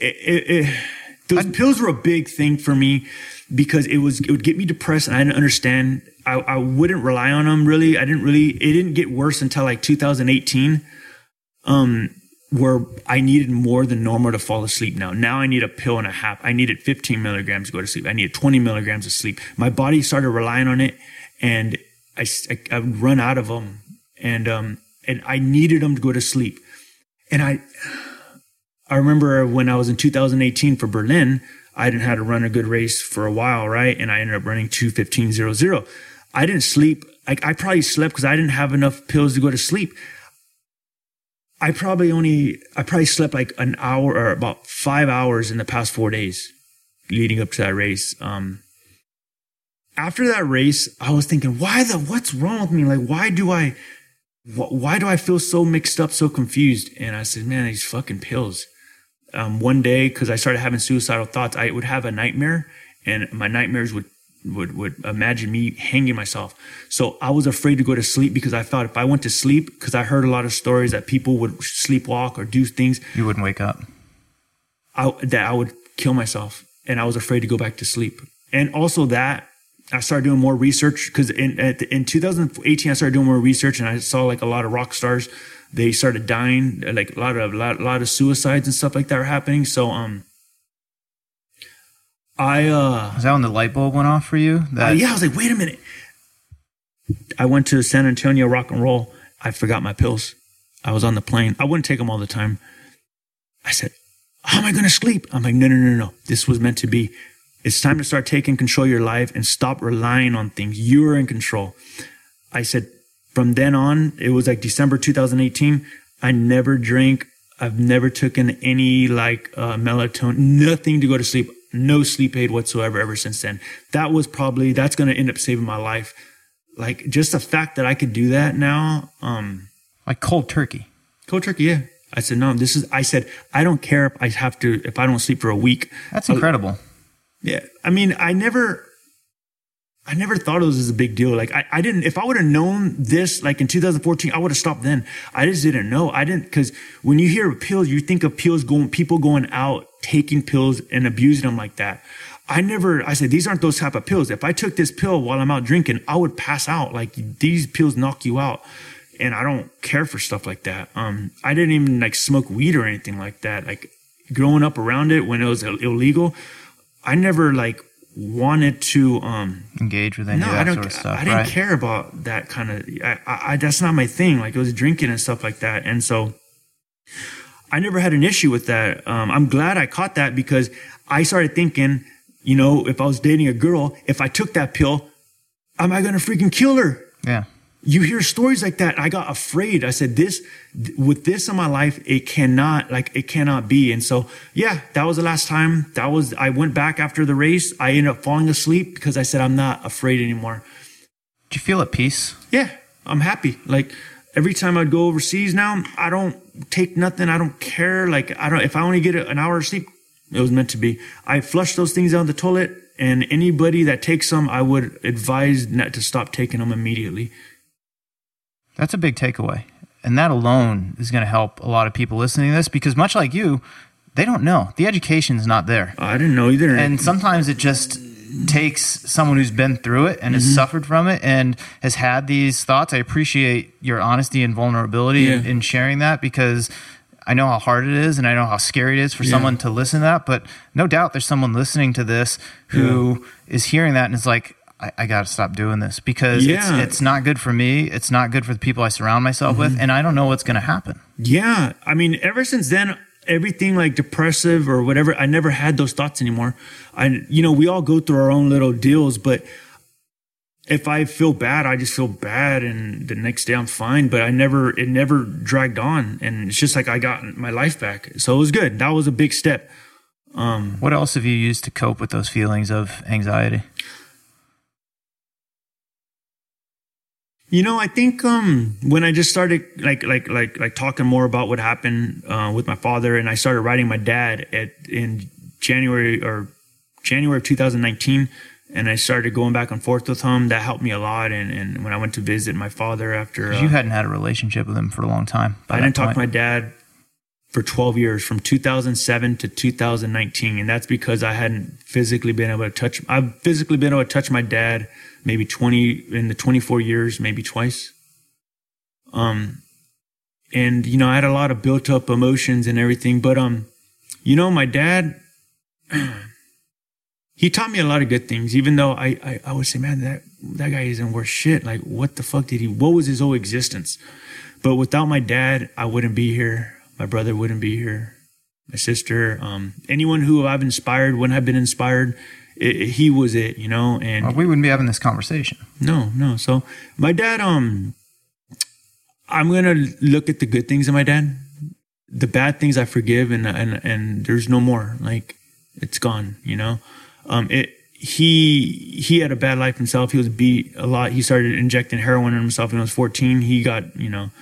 it, it, it, those I, pills were a big thing for me because it was, it would get me depressed and I didn't understand. I, I wouldn't rely on them really. I didn't really, it didn't get worse until like two thousand eighteen, um, where I needed more than normal to fall asleep. Now, now I need a pill and a half. I needed fifteen milligrams to go to sleep. I needed twenty milligrams of sleep. My body started relying on it, and I, I would run out of them, and um, and I needed them to go to sleep. And I, I remember when I was in two thousand eighteen for Berlin, I didn't have to run a good race for a while, right? And I ended up running two fifteen. I didn't sleep. I, I probably slept because I didn't have enough pills to go to sleep. I probably only, I probably slept like an hour or about five hours in the past four days leading up to that race. Um, After that race, I was thinking, why the, what's wrong with me? Like, why do I, wh- why do I feel so mixed up, so confused? And I said, man, these fucking pills. Um, one day, cause I started having suicidal thoughts, I would have a nightmare, and my nightmares would, would, would imagine me hanging myself. So I was afraid to go to sleep because I thought if I went to sleep, cause I heard a lot of stories that people would sleepwalk or do things. You wouldn't wake up. I, that I would kill myself. And I was afraid to go back to sleep. And also that, I started doing more research because in at the, in two thousand eighteen I started doing more research, and I saw like a lot of rock stars, they started dying, like a lot of lot, lot of suicides and stuff like that were happening. So um, I uh, was that when the light bulb went off for you? That- uh, yeah, I was like, wait a minute. I went to San Antonio Rock and Roll. I forgot my pills. I was on the plane. I wouldn't take them all the time. I said, how am I going to sleep? I'm like, no, no, no, no. This was meant to be. It's time to start taking control of your life and stop relying on things. You're in control. I said, from then on, it was like December two thousand eighteen. I never drank. I've never taken any like uh, melatonin, nothing to go to sleep, no sleep aid whatsoever ever since then. That was probably, that's going to end up saving my life. Like just the fact that I could do that now. Um, like cold turkey. Cold turkey, yeah. I said, no, this is, I said, I don't care if I have to, if I don't sleep for a week. That's incredible. I, yeah. I mean, I never, I never thought it was as a big deal. Like I, I didn't, if I would have known this, like in two thousand fourteen, I would have stopped then. I just didn't know. I didn't, cause when you hear pills, you think of pills going, people going out, taking pills and abusing them like that. I never, I said, these aren't those type of pills. If I took this pill while I'm out drinking, I would pass out. Like these pills knock you out. And I don't care for stuff like that. Um, I didn't even like smoke weed or anything like that. Like growing up around it when it was illegal, I never like wanted to um, engage with any no, of that I don't, sort of stuff. I, I didn't right? care about that kind of. I, I, I, that's not my thing. Like it was drinking and stuff like that. And so I never had an issue with that. Um, I'm glad I caught that because I started thinking, you know, if I was dating a girl, if I took that pill, am I going to freaking kill her? Yeah. You hear stories like that. I got afraid. I said, this, th- with this in my life, it cannot, like, it cannot be. And so, yeah, that was the last time. That was, I went back after the race. I ended up falling asleep because I said, I'm not afraid anymore. Do you feel at peace? Yeah, I'm happy. Like, every time I'd go overseas now, I don't take nothing. I don't care. Like, I don't, if I only get an hour of sleep, it was meant to be. I flush those things down the toilet, and anybody that takes them, I would advise not to stop taking them immediately. That's a big takeaway. And that alone is going to help a lot of people listening to this because much like you, they don't know. The education's not there. I didn't know either. And sometimes it just takes someone who's been through it and mm-hmm. has suffered from it and has had these thoughts. I appreciate your honesty and vulnerability yeah. in, in sharing that because I know how hard it is and I know how scary it is for yeah. someone to listen to that. But no doubt there's someone listening to this who yeah. is hearing that and is like, I, I got to stop doing this because yeah. it's, it's not good for me. It's not good for the people I surround myself mm-hmm. with. And I don't know what's going to happen. Yeah. I mean, ever since then, everything like depressive or whatever, I never had those thoughts anymore. I, you know, we all go through our own little deals, but if I feel bad, I just feel bad. And the next day I'm fine, but I never, it never dragged on. And it's just like, I got my life back. So it was good. That was a big step. Um, what else have you used to cope with those feelings of anxiety? You know, I think um, when I just started like like like like talking more about what happened uh, with my father, and I started writing my dad at in January or January of two thousand nineteen, and I started going back and forth with him. That helped me a lot. And, and when I went to visit my father after, uh, you hadn't had a relationship with him for a long time. I didn't talk to my dad for twelve years, from two thousand seven to two thousand nineteen, and that's because I hadn't physically been able to touch. I've physically been able to touch my dad maybe twenty in the twenty-four years, maybe twice. Um, and, you know, I had a lot of built up emotions and everything, but, um, you know, my dad, he taught me a lot of good things, even though I, I, I would say, man, that, that guy isn't worth shit. Like, what the fuck did he, what was his whole existence? But without my dad, I wouldn't be here. My brother wouldn't be here. My sister, um, anyone who I've inspired wouldn't have been inspired. It, he was it, you know, and well, we wouldn't be having this conversation. No, no. So my dad, um, I'm going to look at the good things in my dad, the bad things I forgive. And, and, and there's no more, like it's gone, you know, um, it, he, he had a bad life himself. He was beat a lot. He started injecting heroin in himself when I was fourteen. He got, you know,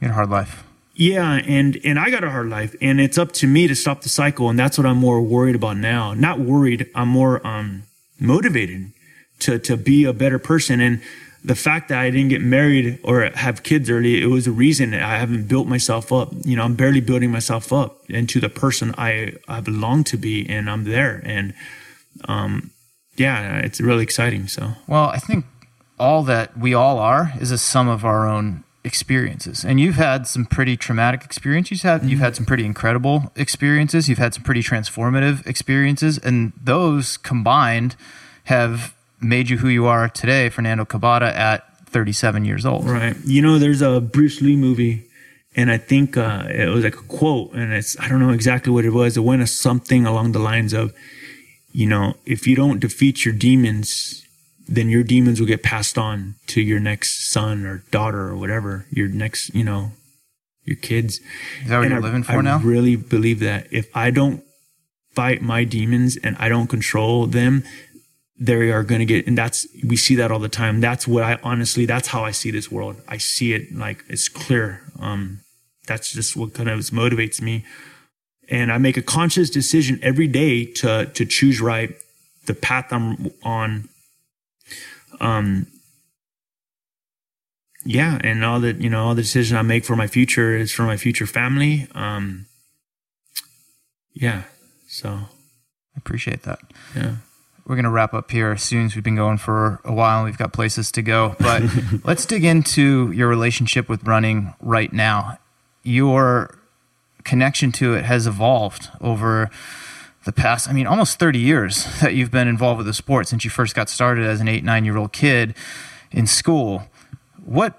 he had a hard life. Yeah, and, and I got a hard life, and it's up to me to stop the cycle, and that's what I'm more worried about now. Not worried, I'm more um, motivated to, to be a better person. And the fact that I didn't get married or have kids early, it was a reason that I haven't built myself up. You know, I'm barely building myself up into the person I, I belong to be, and I'm there. And um, yeah, it's really exciting. So, well, I think all that we all are is a sum of our own experiences. And you've had some pretty traumatic experiences. You've had, you've had some pretty incredible experiences. You've had some pretty transformative experiences. And those combined have made you who you are today, Fernando Cabada, at thirty-seven years old. Right. You know, there's a Bruce Lee movie, and I think uh, it was like a quote, and it's, I don't know exactly what it was. It went something along the lines of, you know, if you don't defeat your demons, then your demons will get passed on to your next son or daughter or whatever, your next, you know, your kids. Is that what and you're I, living for I now? I really believe that if I don't fight my demons and I don't control them, they are going to get, and that's, we see that all the time. That's what I honestly, that's how I see this world. I see it like it's clear. Um, that's just what kind of motivates me. And I make a conscious decision every day to to choose right, the path I'm on. Um, yeah, and all the you know all the decision I make for my future is for my future family. Um, yeah, so I appreciate that. Yeah. We're going to wrap up here soon as we've been going for a while. We've got places to go, but let's dig into your relationship with running right now. Your connection to it has evolved over the past, I mean, almost thirty years that you've been involved with the sport since you first got started as an eight, nine-year-old kid in school. What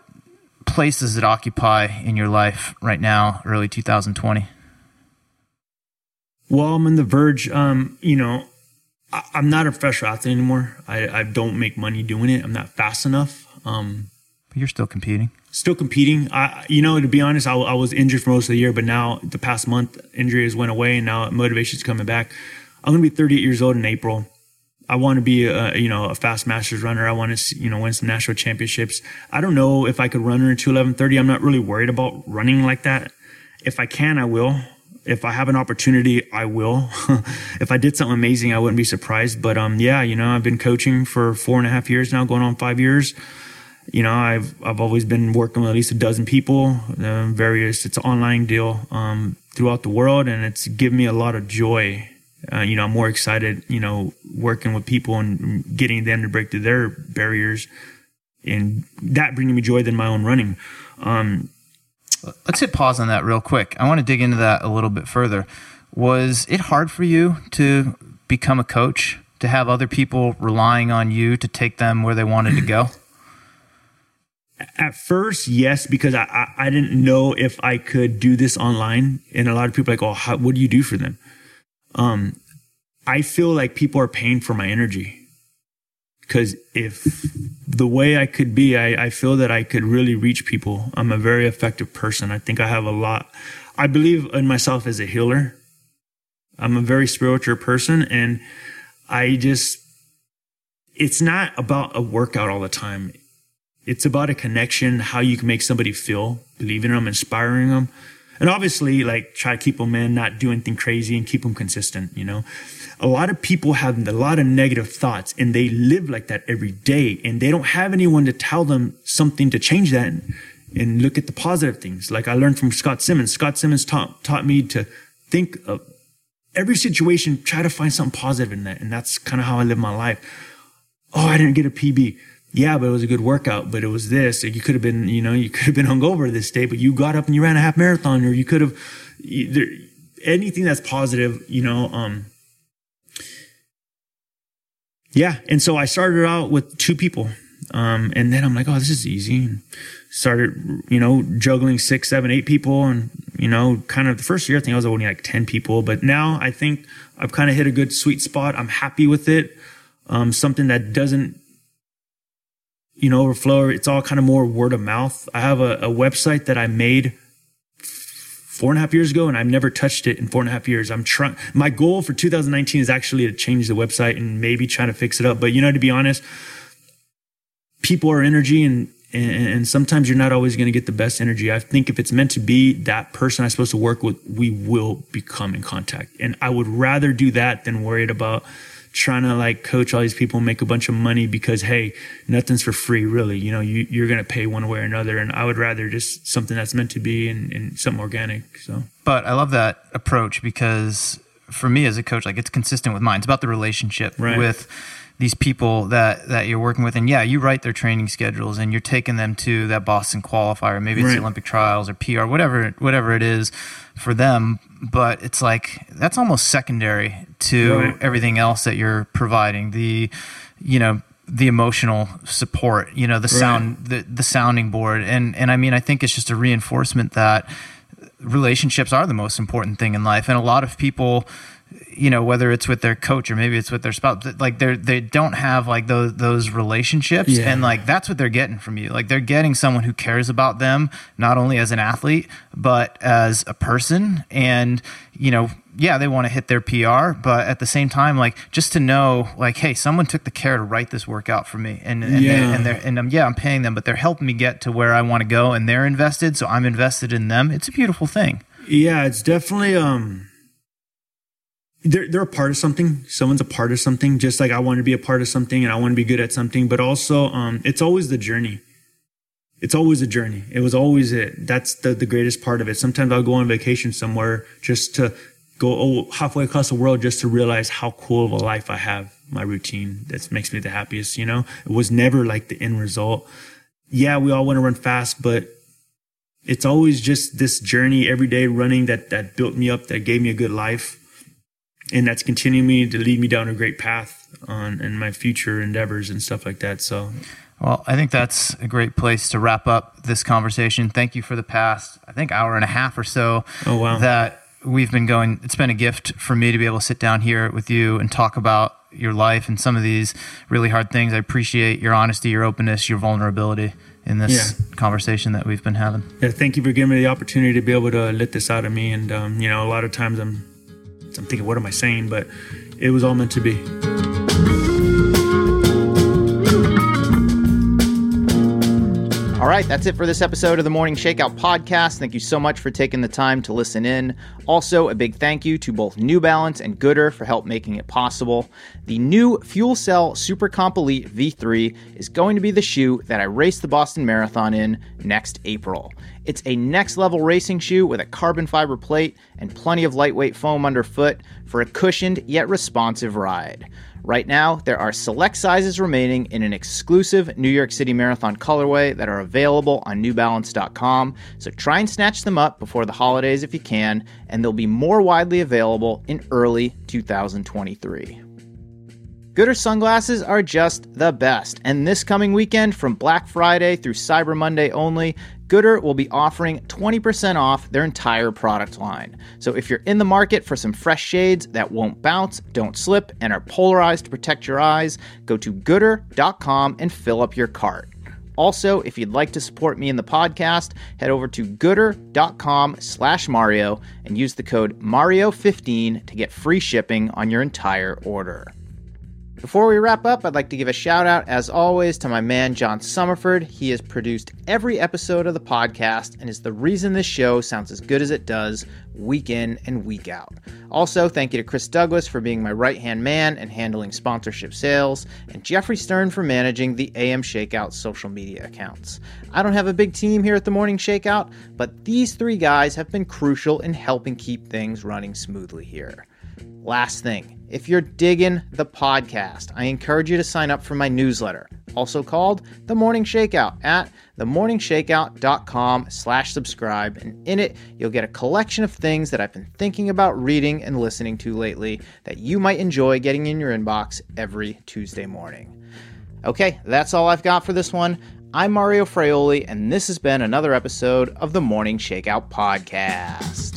place does it occupy in your life right now, early two thousand twenty? Well, I'm on the verge, um, you know, I'm not a fresh athlete anymore. I, I don't make money doing it. I'm not fast enough. Um, but you're still competing. Still competing. I, you know, to be honest, I, I was injured for most of the year, but now the past month injuries went away, and now motivation's coming back. I'm going to be thirty-eight years old in April. I want to be a, you know, a fast masters runner. I want to, you know, win some national championships. I don't know if I could run under two eleven thirty. I'm not really worried about running like that. If I can, I will. If I have an opportunity, I will. If I did something amazing, I wouldn't be surprised. But um, yeah, you know, I've been coaching for four and a half years now, going on five years. You know, I've I've always been working with at least a dozen people, uh, various. It's an online deal um, throughout the world, and it's given me a lot of joy. Uh, you know, I'm more excited, you know, working with people and getting them to break through their barriers, and that bringing me joy than my own running. Um, Let's hit pause on that real quick. I want to dig into that a little bit further. Was it hard for you to become a coach, to have other people relying on you to take them where they wanted to go? At first, yes, because I, I, I didn't know if I could do this online. And a lot of people are like, oh, how, what do you do for them? Um, I feel like people are paying for my energy. Because if the way I could be, I, I feel that I could really reach people. I'm a very effective person. I think I have a lot. I believe in myself as a healer. I'm a very spiritual person. And I just, it's not about a workout all the time. It's about a connection, how you can make somebody feel, believing in them, inspiring them. And obviously, like, try to keep them in, not do anything crazy, and keep them consistent, you know. A lot of people have a lot of negative thoughts, and they live like that every day, and they don't have anyone to tell them something to change that and, and look at the positive things. Like I learned from Scott Simmons. Scott Simmons taught, taught me to think of every situation, try to find something positive in that, and that's kind of how I live my life. Oh, I didn't get a P B. Yeah, but it was a good workout, but it was this. You could have been, you know, you could have been hungover this day, but you got up and you ran a half marathon, or you could have either, anything that's positive, you know. Um, yeah. And so I started out with two people. Um, and then I'm like, oh, this is easy. And started, you know, juggling six, seven, eight people. And, you know, kind of the first year, I think I was only like ten people. But now I think I've kind of hit a good sweet spot. I'm happy with it. Um, something that doesn't, you know, overflow. It's all kind of more word of mouth. I have a, a website that I made four and a half years ago, and I've never touched it in four and a half years. I'm trying, my goal for two thousand nineteen is actually to change the website and maybe try to fix it up. But, you know, to be honest, people are energy, and, and, and sometimes you're not always going to get the best energy. I think if it's meant to be, that person I'm supposed to work with, we will become in contact. And I would rather do that than worried about trying to like coach all these people and make a bunch of money, because hey, nothing's for free, really. You know, you, you're going to pay one way or another. And I would rather just something that's meant to be and, and something organic. So, but I love that approach, because for me as a coach, like, it's consistent with mine. It's about the relationship, right, with these people that, that you're working with. And yeah, you write their training schedules and you're taking them to that Boston qualifier, maybe it's right, the Olympic trials or P R, whatever, whatever it is for them. But it's like, that's almost secondary to right, everything else that you're providing. The, you know, the emotional support, you know, the sound, right, the, the sounding board. And, and I mean, I think it's just a reinforcement that relationships are the most important thing in life. And a lot of people you know, whether it's with their coach or maybe it's with their spouse, like they they don't have like those those relationships, yeah. and like that's what they're getting from you. Like they're getting someone who cares about them, not only as an athlete but as a person. And you know, yeah, they want to hit their P R, but at the same time, like just to know, like, hey, someone took the care to write this workout for me, and and yeah, they, and, they're, and I'm, yeah, I'm paying them, but they're helping me get to where I want to go, and they're invested, so I'm invested in them. It's a beautiful thing. Yeah, it's definitely. Um... They're, they're a part of something. Someone's a part of something, just like I want to be a part of something and I want to be good at something. But also, um, it's always the journey. It's always a journey. It was always it. That's the, the greatest part of it. Sometimes I'll go on vacation somewhere just to go oh, halfway across the world just to realize how cool of a life I have, my routine. That makes me the happiest, you know? It was never like the end result. Yeah, we all want to run fast, but it's always just this journey, everyday running that, that built me up, that gave me a good life. And that's continuing me to lead me down a great path on in my future endeavors and stuff like that. So, well, I think that's a great place to wrap up this conversation. Thank you for the past, I think, hour and a half or so. Oh, wow. That we've been going. It's been a gift for me to be able to sit down here with you and talk about your life and some of these really hard things. I appreciate your honesty, your openness, your vulnerability in this yeah. conversation that we've been having. Yeah, thank you for giving me the opportunity to be able to let this out of me. And, um, you know, a lot of times I'm I'm thinking, what am I saying? But it was all meant to be. All right, that's it for this episode of the Morning Shakeout Podcast. Thank you so much for taking the time to listen in. Also, a big thank you to both New Balance and Goodr for help making it possible. The new FuelCell Super Comp Elite V three is going to be the shoe that I race the Boston Marathon in next April. It's a next-level racing shoe with a carbon fiber plate and plenty of lightweight foam underfoot for a cushioned yet responsive ride. Right now, there are select sizes remaining in an exclusive New York City Marathon colorway that are available on new balance dot com, so try and snatch them up before the holidays if you can, and they'll be more widely available in early two thousand twenty-three. Goodr sunglasses are just the best, and this coming weekend from Black Friday through Cyber Monday only, Goodr will be offering twenty percent off their entire product line. So if you're in the market for some fresh shades that won't bounce, don't slip, and are polarized to protect your eyes, go to goodr dot com and fill up your cart. Also, if you'd like to support me in the podcast, head over to goodr dot com slash Mario and use the code Mario fifteen to get free shipping on your entire order. Before we wrap up, I'd like to give a shout out, as always, to my man, John Summerford. He has produced every episode of the podcast and is the reason this show sounds as good as it does week in and week out. Also, thank you to Chris Douglas for being my right-hand man and handling sponsorship sales, and Jeffrey Stern for managing the A M Shakeout social media accounts. I don't have a big team here at the Morning Shakeout, but these three guys have been crucial in helping keep things running smoothly here. Last thing, if you're digging the podcast, I encourage you to sign up for my newsletter, also called The Morning Shakeout, at the morning shakeout dot com slash subscribe. And in it, you'll get a collection of things that I've been thinking about reading and listening to lately that you might enjoy getting in your inbox every Tuesday morning. Okay, that's all I've got for this one. I'm Mario Fraioli, and this has been another episode of The Morning Shakeout Podcast.